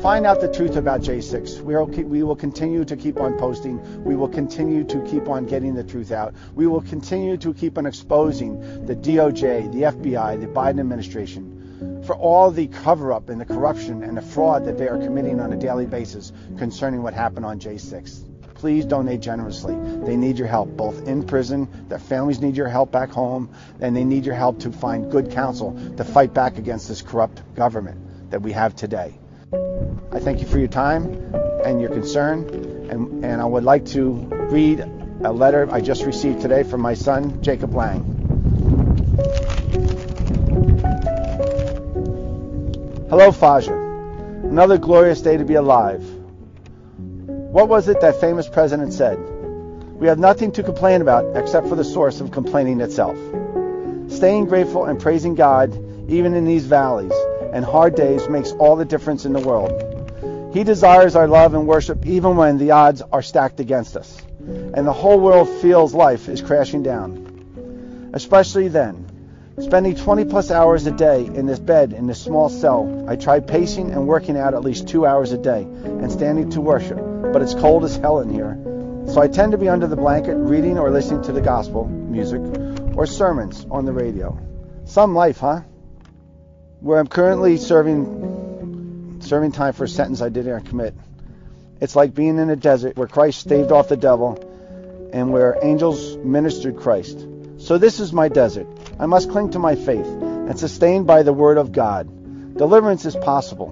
Find out the truth about J six. We, are, we will continue to keep on posting. We will continue to keep on getting the truth out. We will continue to keep on exposing the D O J, the F B I, the Biden administration, for all the cover-up and the corruption and the fraud that they are committing on a daily basis concerning what happened on J six. Please donate generously. They need your help, both in prison, their families need your help back home, and they need your help to find good counsel to fight back against this corrupt government that we have today. I thank you for your time and your concern, and, and I would like to read a letter I just received today from my son, Jacob Lang. Hello, Faja. Another glorious day to be alive. What was it that famous president said? We have nothing to complain about except for the source of complaining itself. Staying grateful and praising God, even in these valleys and hard days, makes all the difference in the world. He desires our love and worship even when the odds are stacked against us and the whole world feels life is crashing down. Especially then, spending twenty plus hours a day in this bed in this small cell, I try pacing and working out at least two hours a day and standing to worship, but it's cold as hell in here. So I tend to be under the blanket reading or listening to the gospel, music, or sermons on the radio. Some life, huh? Where I'm currently serving serving time for a sentence I didn't commit. It's like being in a desert where Christ staved off the devil and where angels ministered Christ. So this is my desert. I must cling to my faith and sustained by the word of God. Deliverance is possible.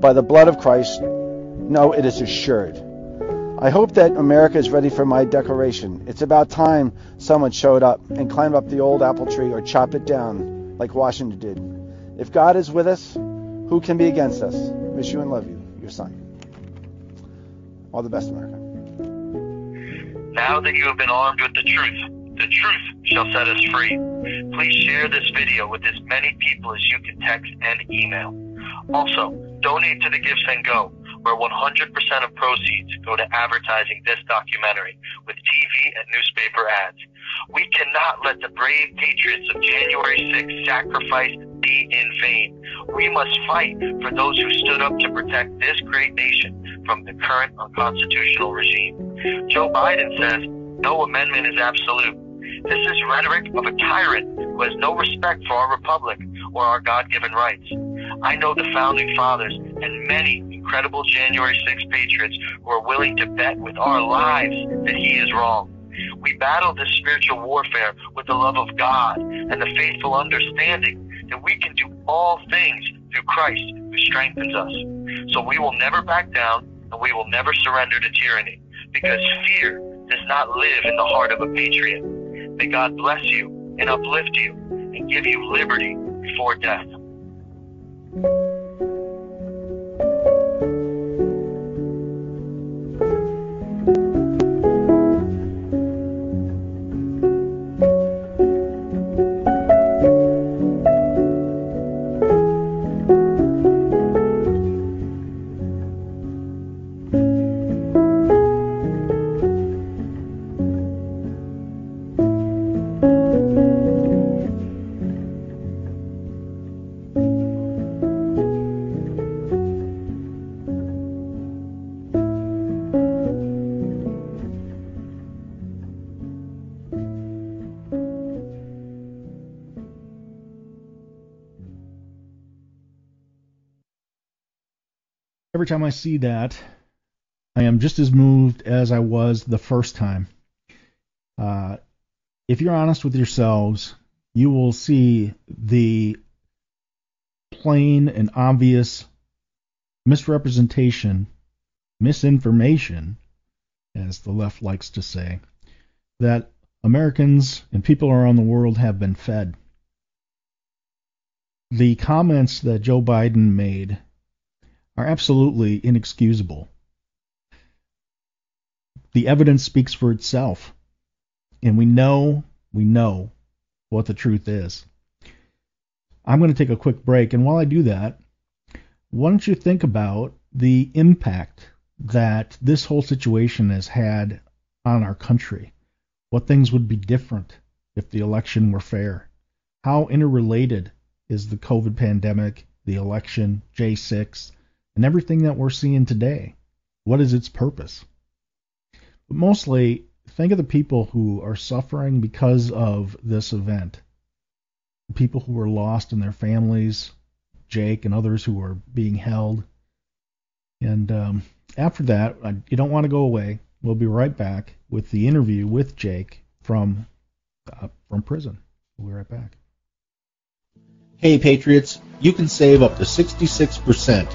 By the blood of Christ, no, it is assured. I hope that America is ready for my declaration. It's about time someone showed up and climbed up the old apple tree or chopped it down like Washington did. If God is with us, who can be against us? Miss you and love you, your son. All the best, America. Now that you have been armed with the truth, the truth shall set us free. Please share this video with as many people as you can text and email. Also, donate to the Gifts and Go, where one hundred percent of proceeds go to advertising this documentary with T V and newspaper ads. We cannot let the brave patriots of January sixth sacrifice be in vain. We must fight for those who stood up to protect this great nation from the current unconstitutional regime. Joe Biden says, no amendment is absolute. This is rhetoric of a tyrant who has no respect for our republic or our God-given rights. I know the founding fathers and many incredible January sixth patriots who are willing to bet with our lives that he is wrong. We battle this spiritual warfare with the love of God and the faithful understanding that we can do all things through Christ who strengthens us. So we will never back down and we will never surrender to tyranny, because fear does not live in the heart of a patriot. May God bless you and uplift you and give you liberty before death. Every time I see that, I am just as moved as I was the first time. Uh, if you're honest with yourselves, you will see the plain and obvious misrepresentation, misinformation, as the left likes to say, that Americans and people around the world have been fed. The comments that Joe Biden made are absolutely inexcusable. The evidence speaks for itself, and we know, we know what the truth is. I'm going to take a quick break, and while I do that, why don't you think about the impact that this whole situation has had on our country? What things would be different if the election were fair? How interrelated is the COVID pandemic, the election, J six, and everything that we're seeing today? What is its purpose? But mostly, think of the people who are suffering because of this event. The people who were lost in their families, Jake and others who are being held. And um, after that, I, you don't want to go away. We'll be right back with the interview with Jake from uh, from prison. We'll be right back. Hey, Patriots, you can save up to sixty-six percent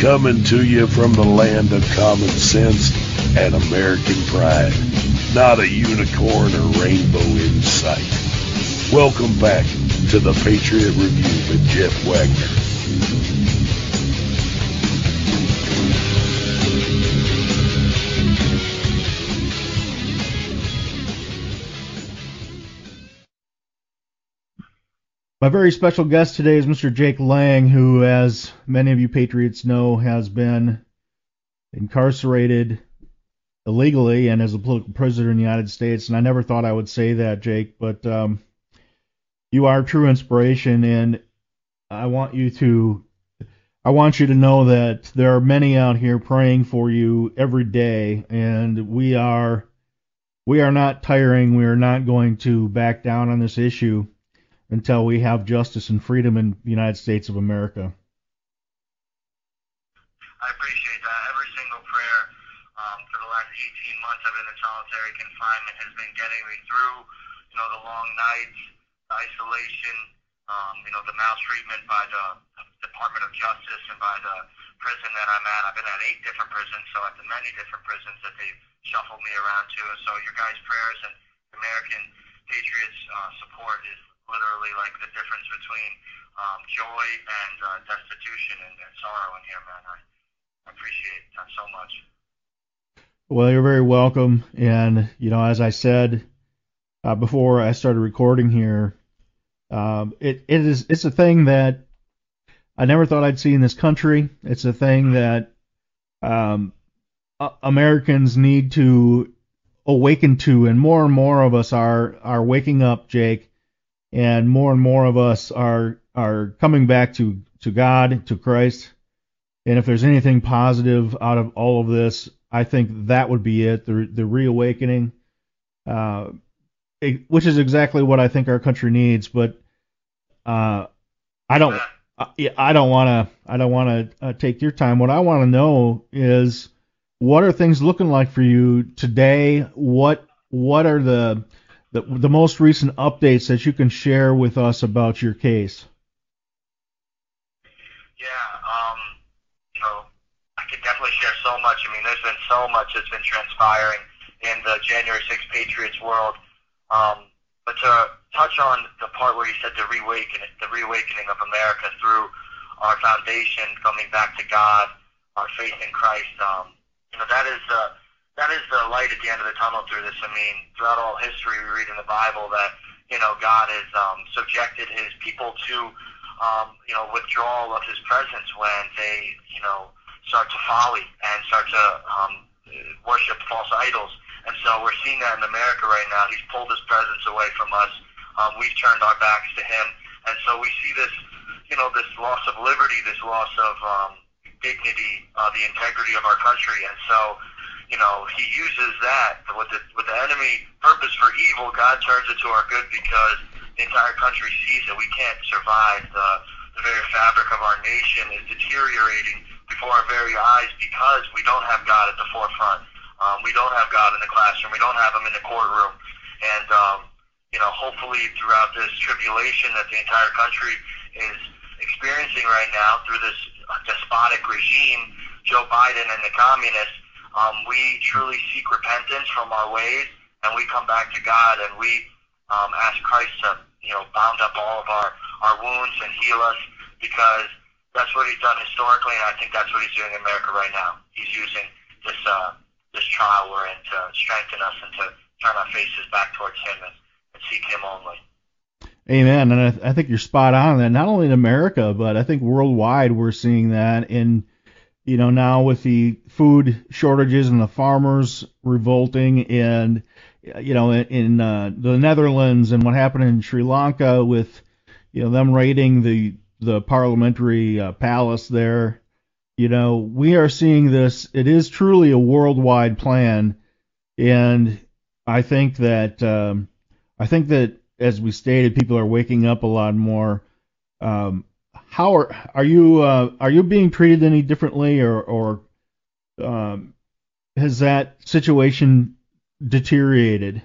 Coming to you from the land of common sense and American pride. Not a unicorn or rainbow in sight. Welcome back to the Patriot Review with Jeff Wagner. My very special guest today is Mister Jake Lang, who, as many of you patriots know, has been incarcerated illegally and is a political prisoner in the United States. And I never thought I would say that, Jake, but um, you are true inspiration, and I want you to, I want you to know that there are many out here praying for you every day, and we are, we are not tiring. We are not going to back down on this issue until we have justice and freedom in the United States of America. I appreciate that. Every single prayer um, for the last eighteen months I've been in solitary confinement has been getting me through, you know, the long nights, the isolation, um, you know, the maltreatment by the Department of Justice and by the prison that I'm at. I've been at eight different prisons, so at the many different prisons that they've shuffled me around to. And so your guys' prayers and American Patriots' uh, support is literally like the difference between um, joy and uh, destitution and, and sorrow in here, man. I appreciate that so much. Well, you're very welcome. And, you know, as I said uh, before I started recording here, um, it, it is, it's a thing that I never thought I'd see in this country. It's a thing that um, uh, Americans need to awaken to, and more and more of us are, are waking up, Jake. And more and more of us are are coming back to, to God, to Christ. And if there's anything positive out of all of this, I think that would be it, the, the reawakening, uh, it, which is exactly what I think our country needs. But uh, I don't I don't want to I don't want to uh, take your time. What I want to know is, what are things looking like for you today? What what are the The, the most recent updates that you can share with us about your case? Yeah, um, you know, I could definitely share so much. I mean, there's been so much that's been transpiring in the January sixth Patriots world. Um, but to touch on the part where you said the reawakening, the reawakening of America through our foundation, coming back to God, our faith in Christ, um, you know, that is uh, that is the light at the end of the tunnel through this. I mean, throughout all history, we read in the Bible that, you know, God has um, subjected his people to, um, you know, withdrawal of his presence when they, you know, start to folly and start to um, worship false idols. And so we're seeing that in America right now. He's pulled his presence away from us. Um, we've turned our backs to him. And so we see this, you know, this loss of liberty, this loss of um, dignity, uh, the integrity of our country. And so, you know, he uses that with the with the enemy purpose for evil. God turns it to our good because the entire country sees that we can't survive the, the the very fabric of our nation is deteriorating before our very eyes because we don't have God at the forefront. Um, we don't have God in the classroom. We don't have him in the courtroom. And, um, you know, hopefully throughout this tribulation that the entire country is experiencing right now through this despotic regime, Joe Biden and the communists, um, we truly seek repentance from our ways, and we come back to God, and we um, ask Christ to, you know, bound up all of our, our wounds and heal us, because that's what he's done historically, and I think that's what he's doing in America right now. He's using this uh, this trial we're in to strengthen us and to turn our faces back towards him and, and seek him only. Amen. And I, th- I think you're spot on on that. Not only in America, but I think worldwide we're seeing that. And, you know, now with the food shortages and the farmers revolting, and, you know, in, in uh, the Netherlands and what happened in Sri Lanka with, you know, them raiding the, the parliamentary uh, palace there, you know, we are seeing this. It is truly a worldwide plan. And I think that, um, I think that, as we stated, people are waking up a lot more. Um, how are are you uh, are you being treated any differently, or or um, has that situation deteriorated?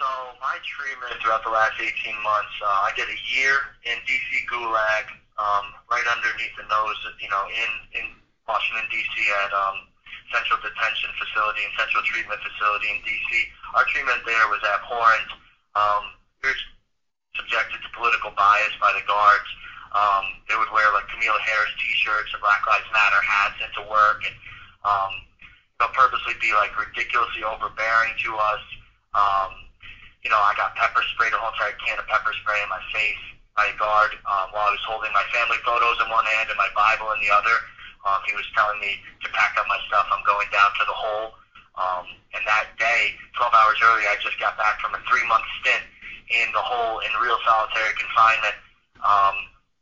So my treatment throughout the last eighteen months, uh, I did a year in D C Gulag, um, right underneath the nose, you know, in in Washington D C at um, Central Detention Facility and Central Treatment Facility in D C Our treatment there was abhorrent. Um, we were subjected to political bias by the guards. Um, they would wear like Kamala Harris T-shirts and Black Lives Matter hats into work, and um, they'll purposely be like ridiculously overbearing to us. Um, you know, I got pepper sprayed, a whole entire can of pepper spray in my face by a guard um, while I was holding my family photos in one hand and my Bible in the other. Um, he was telling me to pack up my stuff. I'm going down to the hole. Um, and that day, twelve hours earlier, I just got back from a three-month stint in the hole in real solitary confinement, um,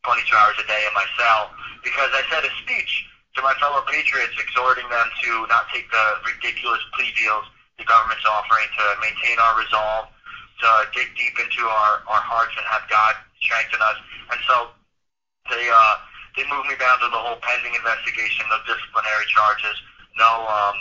twenty-two hours a day in my cell, because I said a speech to my fellow patriots exhorting them to not take the ridiculous plea deals the government's offering, to maintain our resolve, to dig deep into our, our hearts and have God strengthen us. And so they... Uh, They moved me down to the whole pending investigation, no disciplinary charges, no um,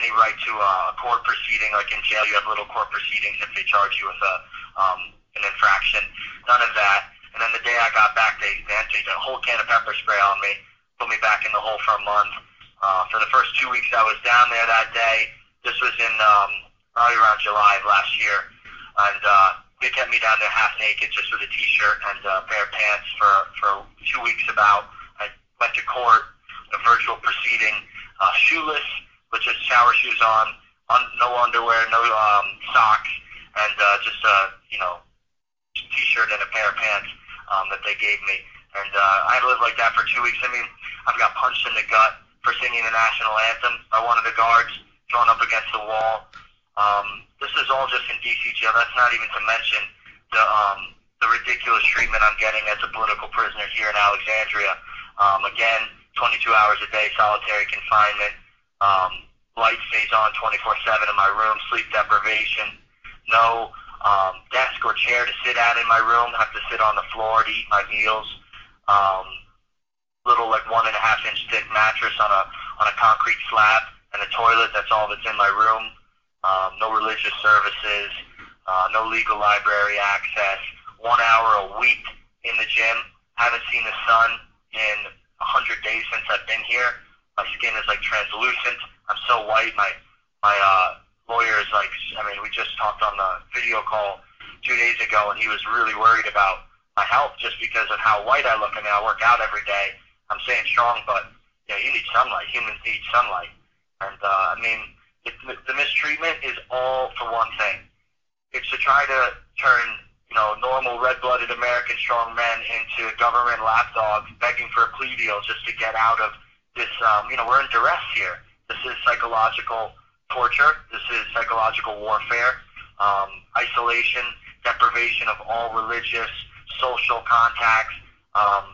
any right to a court proceeding. Like in jail, you have little court proceedings if they charge you with a um, an infraction. None of that. And then the day I got back, they emptied a whole can of pepper spray on me, put me back in the hole for a month. Uh, for the first two weeks I was down there that day. This was in um, probably around July of last year. And uh, they kept me down there half naked, just with a T-shirt and a pair of pants for, for two weeks about. I went to court, a virtual proceeding, uh, shoeless, with just shower shoes on, un, no underwear, no um, socks, and uh, just a you know T-shirt and a pair of pants um, that they gave me. And uh, I lived like that for two weeks. I mean, I've got punched in the gut for singing the national anthem by one of the guards, thrown up against the wall. Um, this is all just in D C jail. That's not even to mention the um, the ridiculous treatment I'm getting as a political prisoner here in Alexandria. Um, again, twenty-two hours a day, solitary confinement. Um, light stays on twenty-four seven in my room. Sleep deprivation. No um, desk or chair to sit at in my room. I have to sit on the floor to eat my meals. Um, little like one and a half inch thick mattress on a on a concrete slab, and a toilet. That's all that's in my room. Um, no religious services, uh, no legal library access, one hour a week in the gym. Haven't seen the sun in one hundred days since I've been here. My skin is like translucent. I'm so white. My my uh, lawyer is like, I mean, we just talked on the video call two days ago, and he was really worried about my health just because of how white I look. I mean, I work out every day. I'm staying strong, but you know, you need sunlight. Humans need sunlight. And uh, I mean... the mistreatment is all for one thing. It's to try to turn, you know, normal red-blooded American strong men into government lapdogs begging for a plea deal just to get out of this, um, you know, we're in duress here. This is psychological torture. This is psychological warfare, um, isolation, deprivation of all religious, social contacts. Um,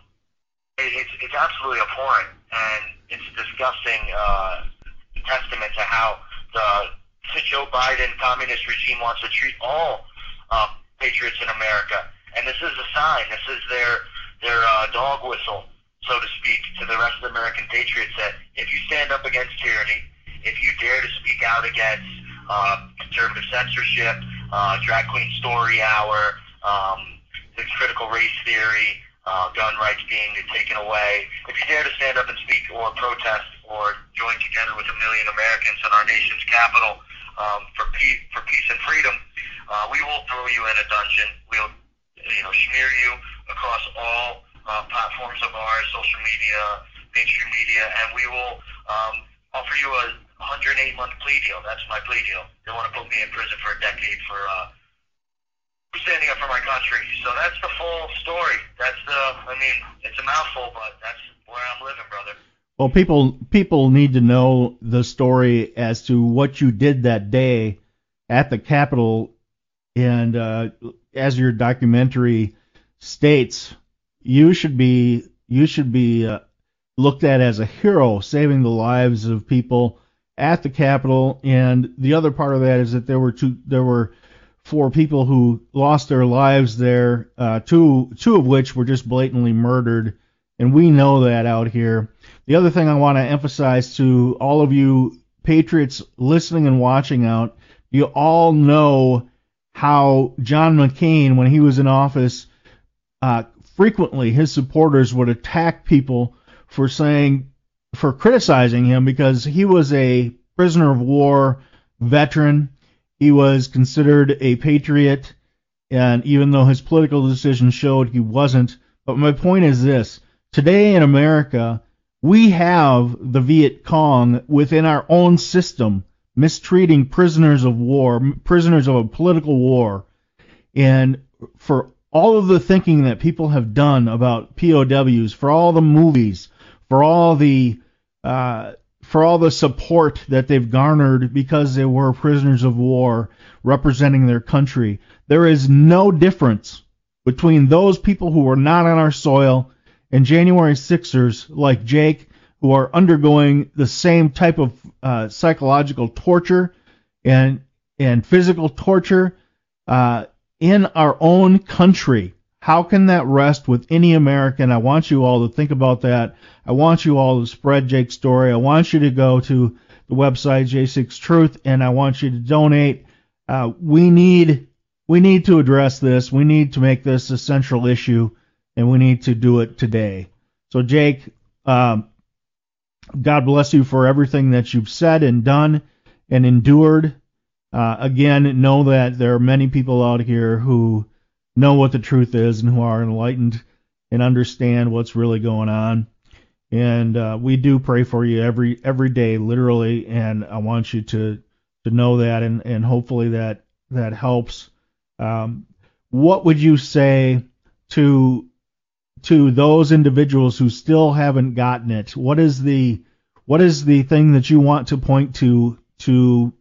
it, it's, it's absolutely abhorrent, and it's disgusting uh, testament to how the Joe Biden communist regime wants to treat all um, patriots in America. And this is a sign. This is their their uh, dog whistle, so to speak, to the rest of the American patriots that if you stand up against tyranny, if you dare to speak out against uh, conservative censorship, uh, drag queen story hour, um, the critical race theory, uh, gun rights being taken away, if you dare to stand up and speak or protest or join together with a million Americans in our nation's capital um, for, peace, for peace and freedom, uh, we will throw you in a dungeon. We'll you know, smear you across all uh, platforms of ours, social media, mainstream media, and we will um, offer you a one hundred eight month plea deal. That's my plea deal. They want to put me in prison for a decade for uh, standing up for my country. So that's the full story. That's the, I mean, it's a mouthful, but that's where I'm living, brother. Well, people people need to know the story as to what you did that day at the Capitol, and uh, as your documentary states, you should be you should be uh, looked at as a hero, saving the lives of people at the Capitol. And the other part of that is that there were two there were four people who lost their lives there, uh, two two of which were just blatantly murdered, and we know that out here. The other thing I want to emphasize to all of you patriots listening and watching out, you all know how John McCain, when he was in office, uh, frequently his supporters would attack people for saying, for criticizing him, because he was a prisoner of war veteran. He was considered a patriot, and even though his political decisions showed he wasn't. But my point is this. Today in America, we have the Viet Cong within our own system mistreating prisoners of war, prisoners of a political war. And for all of the thinking that people have done about P O Ws, for all the movies, for all the uh, for all the support that they've garnered because they were prisoners of war representing their country, there is no difference between those people who are not on our soil and January sixers like Jake, who are undergoing the same type of uh, psychological torture and and physical torture uh, in our own country. How can that rest with any American? I want you all to think about that. I want you all to spread Jake's story. I want you to go to the website J six Truth, and I want you to donate. Uh, we need we need to address this. We need to make this a central issue. And we need to do it today. So, Jake, um, God bless you for everything that you've said and done and endured. Uh, again, know that there are many people out here who know what the truth is and who are enlightened and understand what's really going on. And uh, we do pray for you every every day, literally. And I want you to to know that, and, and hopefully that that helps. Um, what would you say to to those individuals who still haven't gotten it? What is the what is the thing that you want to point to to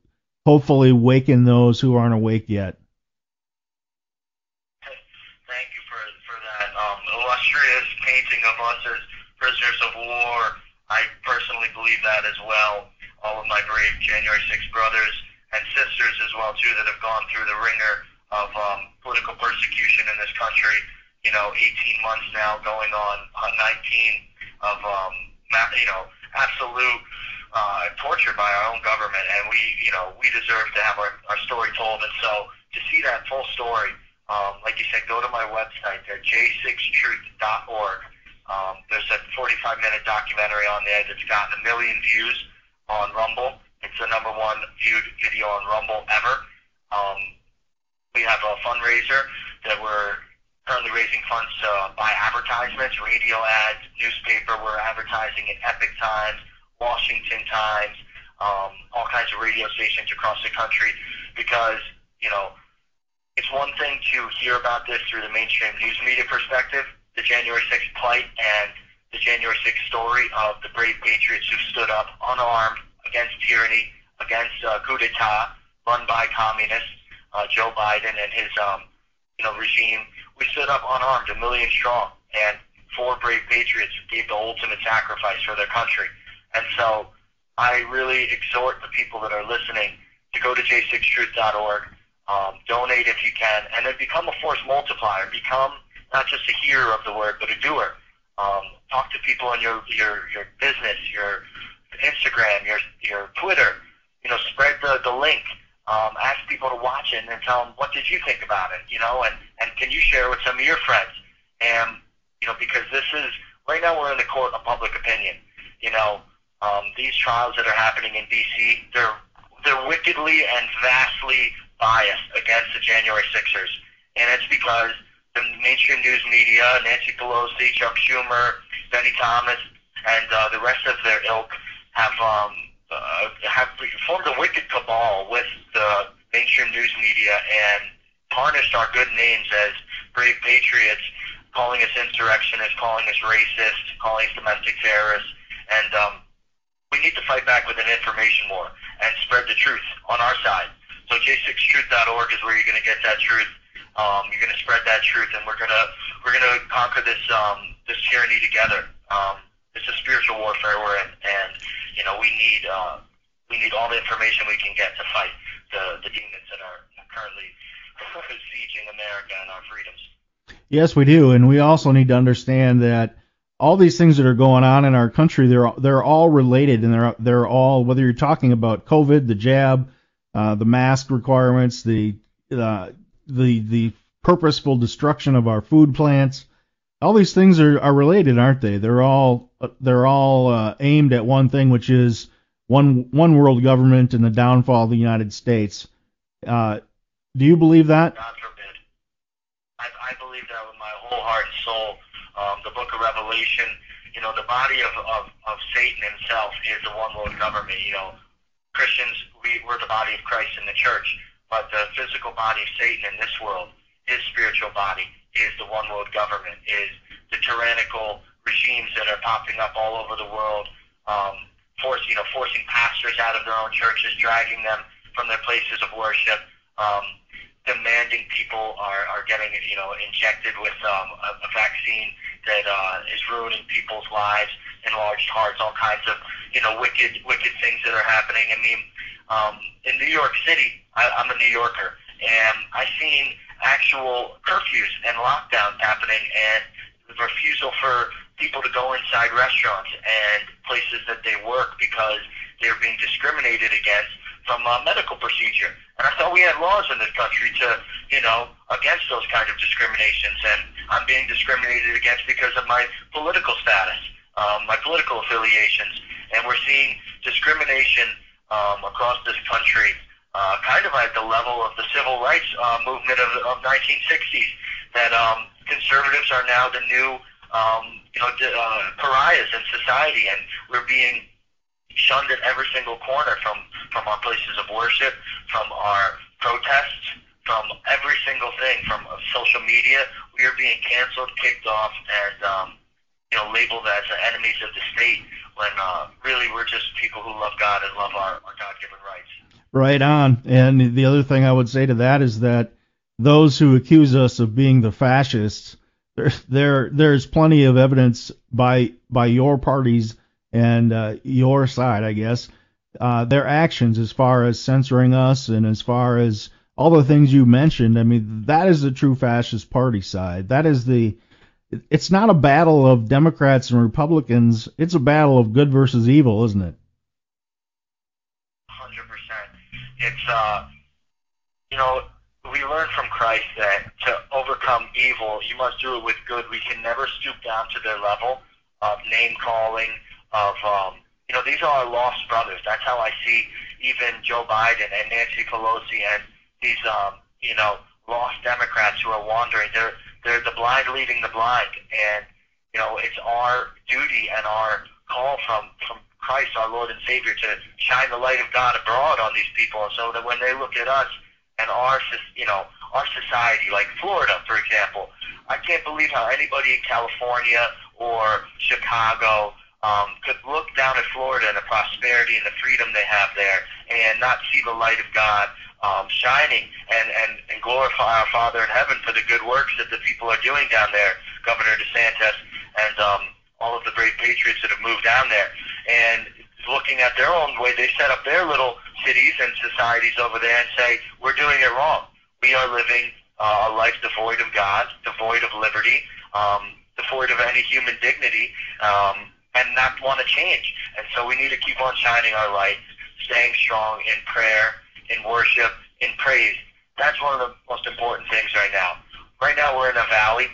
hopefully waken those who aren't awake yet? Thank you for, for that um, illustrious painting of us as prisoners of war. I personally believe that as well. All of my brave January sixth brothers and sisters as well too that have gone through the ringer of um, political persecution in this country. You know, eighteen months now, going on uh, nineteen of um, you know, absolute uh, torture by our own government, and we, you know, we deserve to have our, our story told. And so, to see that full story, um, like you said, go to my website, J six Truth dot org. Um, there's a forty-five minute documentary on there that's gotten a million views on Rumble. It's the number one viewed video on Rumble ever. Um, we have a fundraiser that we're currently raising funds to buy advertisements, radio ads, newspaper. We're advertising in Epic Times, Washington Times, um, all kinds of radio stations across the country. Because, you know, it's one thing to hear about this through the mainstream news media perspective, the January sixth plight and the January sixth story of the brave patriots who stood up unarmed against tyranny, against uh, coup d'etat run by communists, uh, Joe Biden and his um, you know, regime. We stood up unarmed, a million strong, and four brave patriots who gave the ultimate sacrifice for their country. And so I really exhort the people that are listening to go to J six Truth dot org. Um, donate if you can, and then become a force multiplier. Become not just a hearer of the word, but a doer. Um, talk to people on your, your, your business, your Instagram, your your Twitter. You know, spread the, the link. Um, ask people to watch it and tell them, what did you think about it? You know, and, and can you share with some of your friends? And, you know, because this is, right now we're in the court of public opinion. You know, um, these trials that are happening in D C, they're, they're wickedly and vastly biased against the January sixers, and it's because the mainstream news media, Nancy Pelosi, Chuck Schumer, Benny Thomas, and uh, the rest of their ilk have um, uh, have formed a wicked cabal with the mainstream news media and tarnished our good names as brave patriots, calling us insurrectionists, calling us racist, calling us domestic terrorists, and um, we need to fight back with an information war and spread the truth on our side. So J six truth dot org is where you're going to get that truth. Um, you're going to spread that truth, and we're going to we're going to conquer this um, this tyranny together. Um, it's a spiritual warfare we're in, and you know we need uh, we need all the information we can get to fight the, the demons that are currently sieging America and our freedoms. Yes, we do, and we also need to understand that all these things that are going on in our country, they're they're all related, and they're they're all, whether you're talking about COVID, the jab, Uh, the mask requirements, the uh, the the purposeful destruction of our food plants, all these things are, are related, aren't they? They're all they're all uh, aimed at one thing, which is one one world government and the downfall of the United States. Uh, do you believe that? God forbid. I, I believe that with my whole heart and soul. Um, the Book of Revelation, you know, the body of, of, of Satan himself is the one world government. You know, Christians, we, we're the body of Christ in the church, but the physical body of Satan in this world, his spiritual body, is the one world government, is the tyrannical regimes that are popping up all over the world, um, force, you know, forcing pastors out of their own churches, dragging them from their places of worship, um, demanding people are, are getting, you know, injected with um, a, a vaccine that uh, is ruining people's lives, enlarged hearts, all kinds of, you know, wicked, wicked things that are happening. I mean, um, in New York City, I, I'm a New Yorker, and I've seen actual curfews and lockdowns happening and the refusal for people to go inside restaurants and places that they work because they're being discriminated against from a medical procedure. And I thought we had laws in this country to, you know, against those kind of discriminations, and I'm being discriminated against because of my political status, um, my political affiliations, and we're seeing discrimination um, across this country, uh, kind of at the level of the civil rights uh, movement of of nineteen sixties, that um, conservatives are now the new, um, you know, uh, pariahs in society, and we're being shunned at every single corner, from, from our places of worship, from our protests, from every single thing, from social media. We are being canceled, kicked off, and um, you know, labeled as enemies of the state, when uh, really we're just people who love God and love our, our God-given rights. Right on. And the other thing I would say to that is that those who accuse us of being the fascists, there, there, there's plenty of evidence by by your parties and uh, your side, I guess, uh, their actions as far as censoring us and as far as all the things you mentioned. I mean, that is the true fascist party side. That is the, it's not a battle of Democrats and Republicans. It's a battle of good versus evil, isn't it? one hundred percent. It's, uh, you know, we learn from Christ that to overcome evil, you must do it with good. We can never stoop down to their level of name-calling, of, um, you know, these are our lost brothers. That's how I see even Joe Biden and Nancy Pelosi and these, um, you know, lost Democrats who are wandering. They're, they're the blind leading the blind. And, you know, it's our duty and our call from, from Christ, our Lord and Savior, to shine the light of God abroad on these people, so that when they look at us and our, you know, our society, like Florida, for example, I can't believe how anybody in California or Chicago Um, could look down at Florida and the prosperity and the freedom they have there and not see the light of God um, shining and, and, and glorify our Father in heaven for the good works that the people are doing down there, Governor DeSantis and um, all of the brave patriots that have moved down there. And looking at their own way, they set up their little cities and societies over there and say, we're doing it wrong. we are living uh, a life devoid of God, devoid of liberty, um, devoid of any human dignity, um, and not want to change. And so we need to keep on shining our lights, staying strong in prayer, in worship, in praise. That's one of the most important things right now. Right now we're in a valley.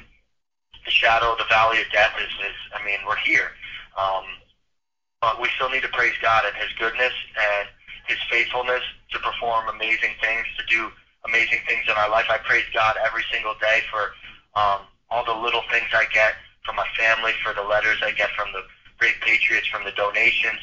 The shadow of the valley of death is, is I mean, we're here. Um, but we still need to praise God and His goodness and His faithfulness to perform amazing things, to do amazing things in our life. I praise God every single day for um, all the little things I get from my family, for the letters I get from the great patriots, from the donations,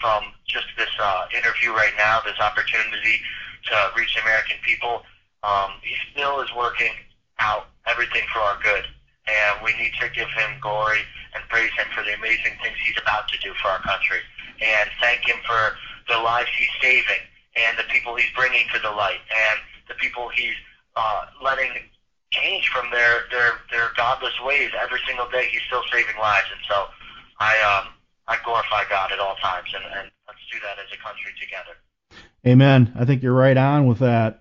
from just this uh, interview right now, this opportunity to reach the American people. Um, he still is working out everything for our good. And we need to give Him glory and praise Him for the amazing things He's about to do for our country. And thank Him for the lives He's saving and the people He's bringing to the light and the people He's uh, letting change from their, their, their godless ways every single day. He's still saving lives. And so I, um, I glorify God at all times, and, and let's do that as a country together. Amen. I think you're right on with that.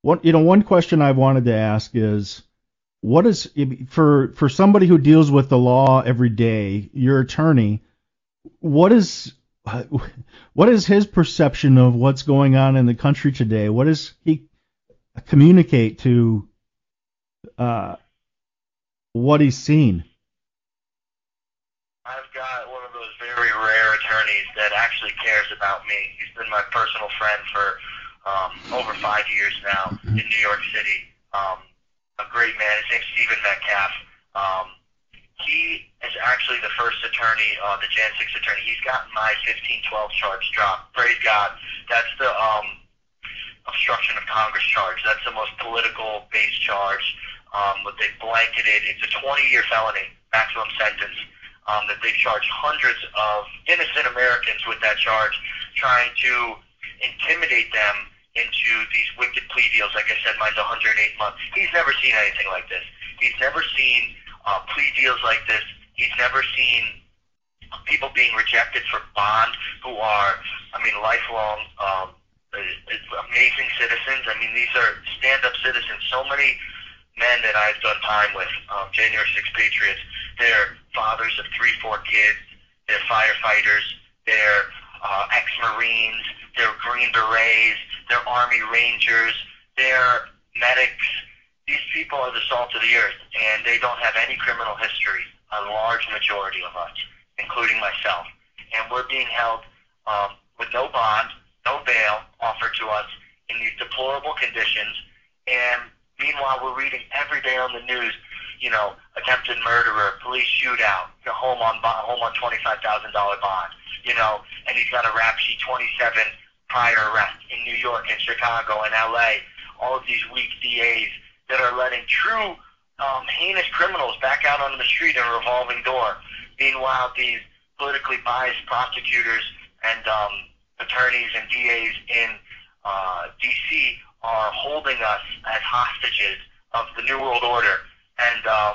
What, you know, one question I've wanted to ask is, what is, for for somebody who deals with the law every day, your attorney, what is what is his perception of what's going on in the country today? What does he communicate to uh, what he's seen? I've got one of those very rare attorneys that actually cares about me. He's been my personal friend for um, over five years now in New York City. Um, A great man. His name's Stephen Metcalf. Um, he is actually the first attorney, uh, the J six attorney. He's gotten my fifteen twelve charge dropped. Praise God. That's the um, obstruction of Congress charge. That's the most political-based charge. Um, but they blanketed. It's a twenty-year felony, maximum sentence, um, that they charged hundreds of innocent Americans with that charge, trying to intimidate them into these wicked plea deals. Like I said, mine's one hundred eight months. He's never seen anything like this. He's never seen uh, plea deals like this. He's never seen people being rejected for bond who are, I mean, lifelong um, amazing citizens. I mean, these are stand-up citizens. So many men that I've done time with, um, January sixth Patriots, they're fathers of three, four kids. They're firefighters. They're uh, ex-Marines. They're Green Berets. They're Army Rangers, they're medics. These people are the salt of the earth, and they don't have any criminal history, a large majority of us, including myself. And we're being held um, with no bond, no bail offered to us in these deplorable conditions. And meanwhile, we're reading every day on the news, you know, attempted murderer, police shootout, the home on, home on twenty-five thousand dollars bond, you know, and he's got a rap sheet, twenty-seven prior arrest in New York and Chicago and L A, all of these weak D As that are letting true um, heinous criminals back out onto the street in a revolving door. Meanwhile, these politically biased prosecutors and um, attorneys and D As in uh, D C are holding us as hostages of the New World Order. And um,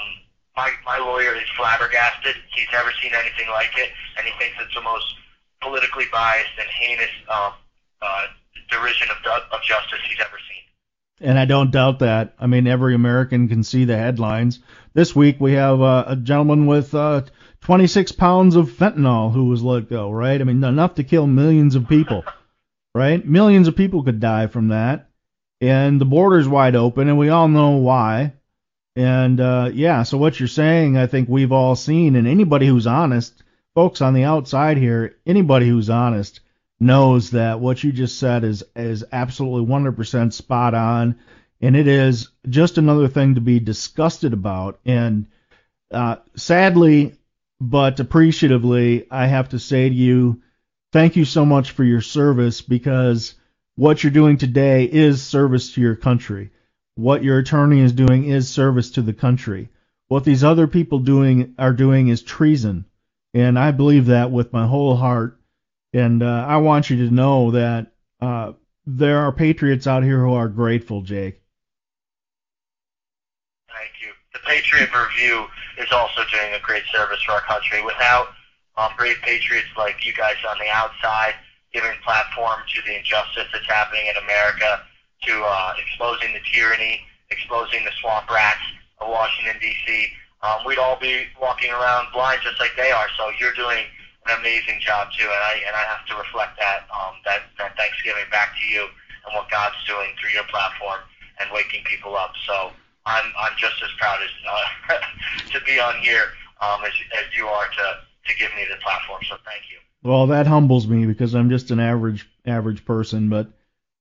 my, my lawyer is flabbergasted. He's never seen anything like it, and he thinks it's the most politically biased and heinous um, Uh, derision of, of justice he's ever seen. And I don't doubt that. I mean, every American can see the headlines. This week we have uh, a gentleman with uh, twenty-six pounds of fentanyl who was let go, right? I mean, enough to kill millions of people, right? Millions of people could die from that. And the border's wide open, and we all know why. And, uh, yeah, so what you're saying, I think we've all seen, and anybody who's honest, folks on the outside here, anybody who's honest knows that what you just said is is absolutely one hundred percent spot on, and it is just another thing to be disgusted about. And uh, sadly, but appreciatively, I have to say to you, thank you so much for your service, because what you're doing today is service to your country. What your attorney is doing is service to the country. What these other people doing are doing is treason, and I believe that with my whole heart. And uh, I want you to know that uh, there are patriots out here who are grateful, Jake. Thank you. The Patriot Review is also doing a great service for our country. Without um, brave patriots like you guys on the outside giving platform to the injustice that's happening in America, to uh, exposing the tyranny, exposing the swamp rats of Washington, D C, um, we'd all be walking around blind just like they are. So you're doing an amazing job, too, and I and I have to reflect that, um, that, that Thanksgiving back to you and what God's doing through your platform and waking people up. So I'm I'm just as proud as uh, to be on here um, as, as you are to, to give me the platform, so thank you. Well, that humbles me because I'm just an average average person, but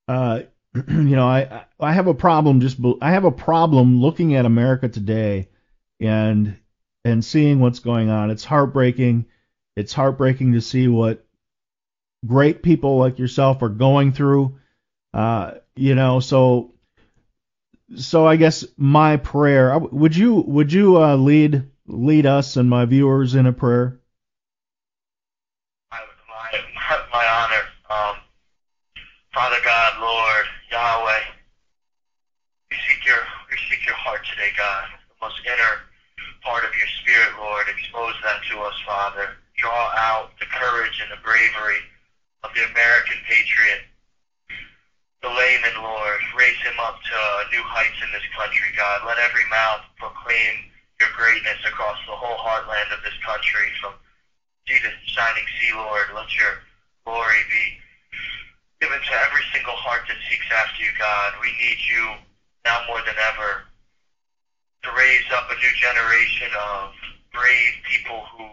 uh, you know, I I have a problem just I have a problem looking at America today and and seeing what's going on. It's heartbreaking. It's heartbreaking to see what great people like yourself are going through. Uh, you know, so so I guess my prayer. Would you would you uh, lead lead us and my viewers in a prayer? Father God, Lord, Yahweh, we seek your we seek your heart today, God, the most inner part of your spirit, Lord. Expose that to us, Father. Draw out the courage and the bravery of the American patriot, the layman, Lord. Raise him up to new heights in this country, God. Let every mouth proclaim your greatness across the whole heartland of this country, from sea to shining sea, Lord. Let your glory be given to every single heart that seeks after you, God. We need you now more than ever to raise up a new generation of brave people who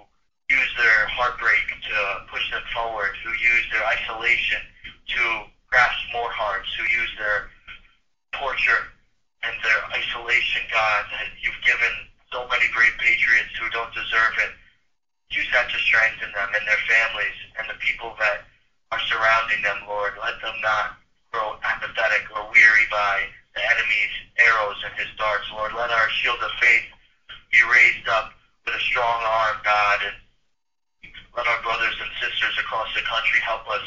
use their heartbreak to push them forward, who use their isolation to grasp more hearts, who use their torture and their isolation, God, that you've given so many brave patriots who don't deserve it. Use that to strengthen them and their families and the people that are surrounding them, Lord. Let them not grow apathetic or weary by the enemy's arrows and his darts, Lord. Let our shield of faith be raised up with a strong arm, God, and let our brothers and sisters across the country help us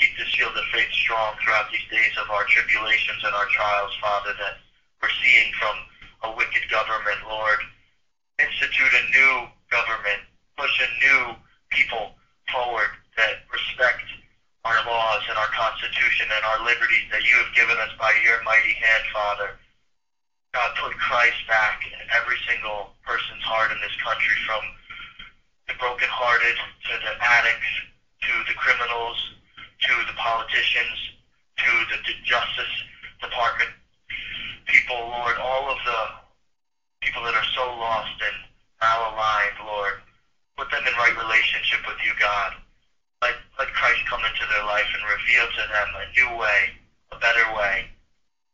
keep the shield of faith strong throughout these days of our tribulations and our trials, Father, that we're seeing from a wicked government, Lord. Institute a new government, push a new people forward that respect our laws and our Constitution and our liberties that you have given us by your mighty hand, Father. God, put Christ back in every single person's heart in this country, from the brokenhearted to the addicts, to the criminals, to the politicians, to the Justice Department people, Lord, all of the people that are so lost and malaligned, Lord. Put them in right relationship with you, God. Let, let Christ come into their life and reveal to them a new way, a better way,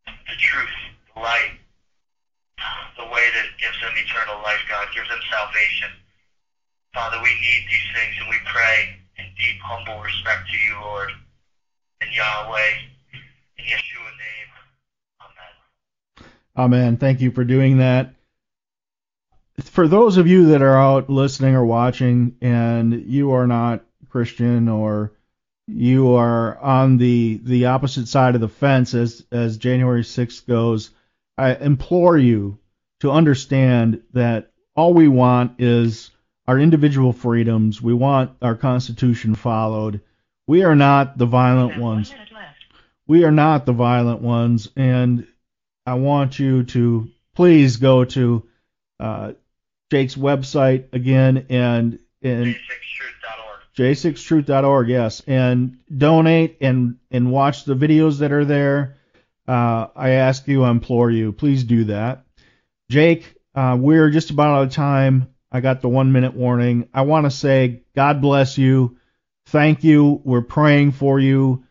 the truth, the light, the way that gives them eternal life, God, gives them salvation. Father, we need these things, and we pray in deep, humble respect to you, Lord, in Yahweh, in Yeshua's name. Amen. Amen. Thank you for doing that. For those of you that are out listening or watching, and you are not Christian, or you are on the the opposite side of the fence as as January sixth goes, I implore you to understand that all we want is our individual freedoms. We want our Constitution followed. We are not the violent ones. We are not the violent ones, and I want you to please go to uh, Jake's website again and and. J six truth dot org, yes, and donate and, and watch the videos that are there. Uh, I ask you, I implore you, please do that. Jake, uh, we're just about out of time. I got the one-minute warning. I want to say God bless you. Thank you. We're praying for you.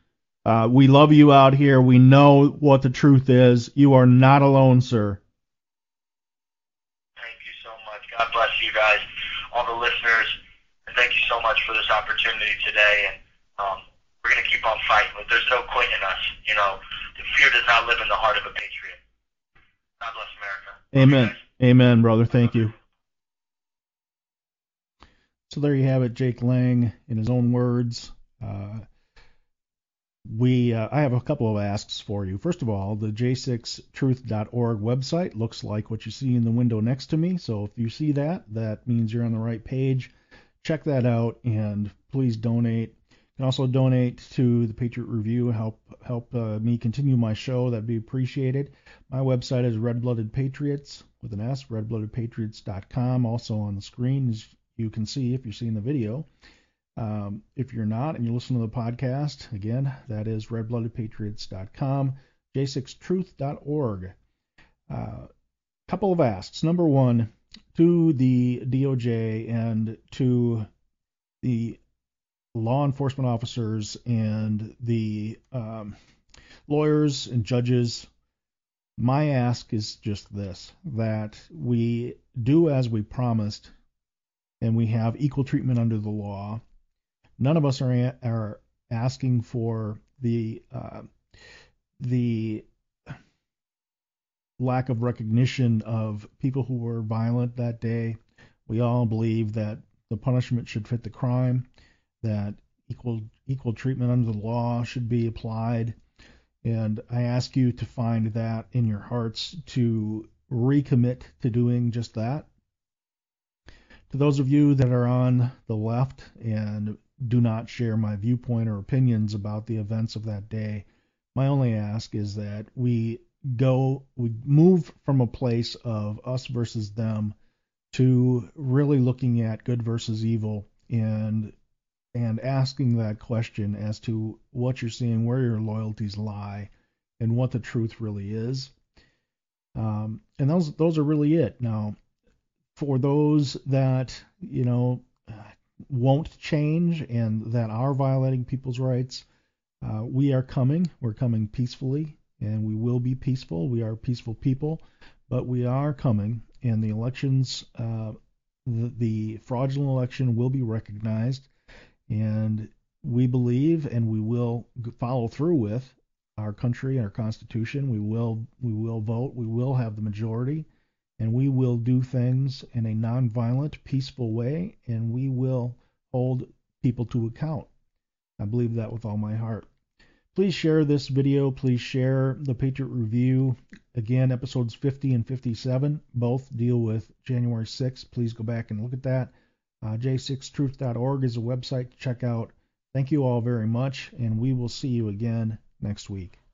Uh, we love you out here. We know what the truth is. You are not alone, sir. Thank you so much. God bless you guys, all the listeners. Thank you so much for this opportunity today, and um, we're going to keep on fighting. There's no quit in us, you know. The fear does not live in the heart of a patriot. God bless America. Amen. Amen, brother. Thank you. So there you have it, Jake Lang, in his own words. Uh, we, uh, I have a couple of asks for you. First of all, the J six truth dot org website looks like what you see in the window next to me. So if you see that, that means you're on the right page. Check that out, and please donate. You can also donate to the Patriot Review and help help uh, me continue my show. That'd be appreciated. My website is Red-Blooded Patriots with an S, red blooded patriots dot com. Also on the screen, as you can see if you're seeing the video. Um, if you're not and you listen to the podcast, again, that is red blooded patriots dot com, J six truth dot org. Uh, couple of asks. Number one, to the D O J and to the law enforcement officers and the um, lawyers and judges, my ask is just this, that we do as we promised and we have equal treatment under the law. None of us are, a- are asking for the uh, the lack of recognition of people who were violent that day. We all believe that the punishment should fit the crime, that equal equal treatment under the law should be applied. And I ask you to find that in your hearts to recommit to doing just that. To those of you that are on the left and do not share my viewpoint or opinions about the events of that day, my only ask is that we go, we move from a place of us versus them to really looking at good versus evil and and asking that question as to what you're seeing, where your loyalties lie, and what the truth really is. Um, and those those are really it. Now, for those that, you know, won't change and that are violating people's rights, uh, we are coming. We're coming peacefully, and we will be peaceful. We are peaceful people, but we are coming, and the elections, uh, the, the fraudulent election will be recognized. And we believe, and we will follow through with our country and our Constitution. We will, we will vote. We will have the majority, and we will do things in a nonviolent, peaceful way. And we will hold people to account. I believe that with all my heart. Please share this video. Please share the Patriot Review. Again, episodes fifty and fifty-seven both deal with January sixth. Please go back and look at that. Uh, J six truth dot org is a website to check out. Thank you all very much, and we will see you again next week.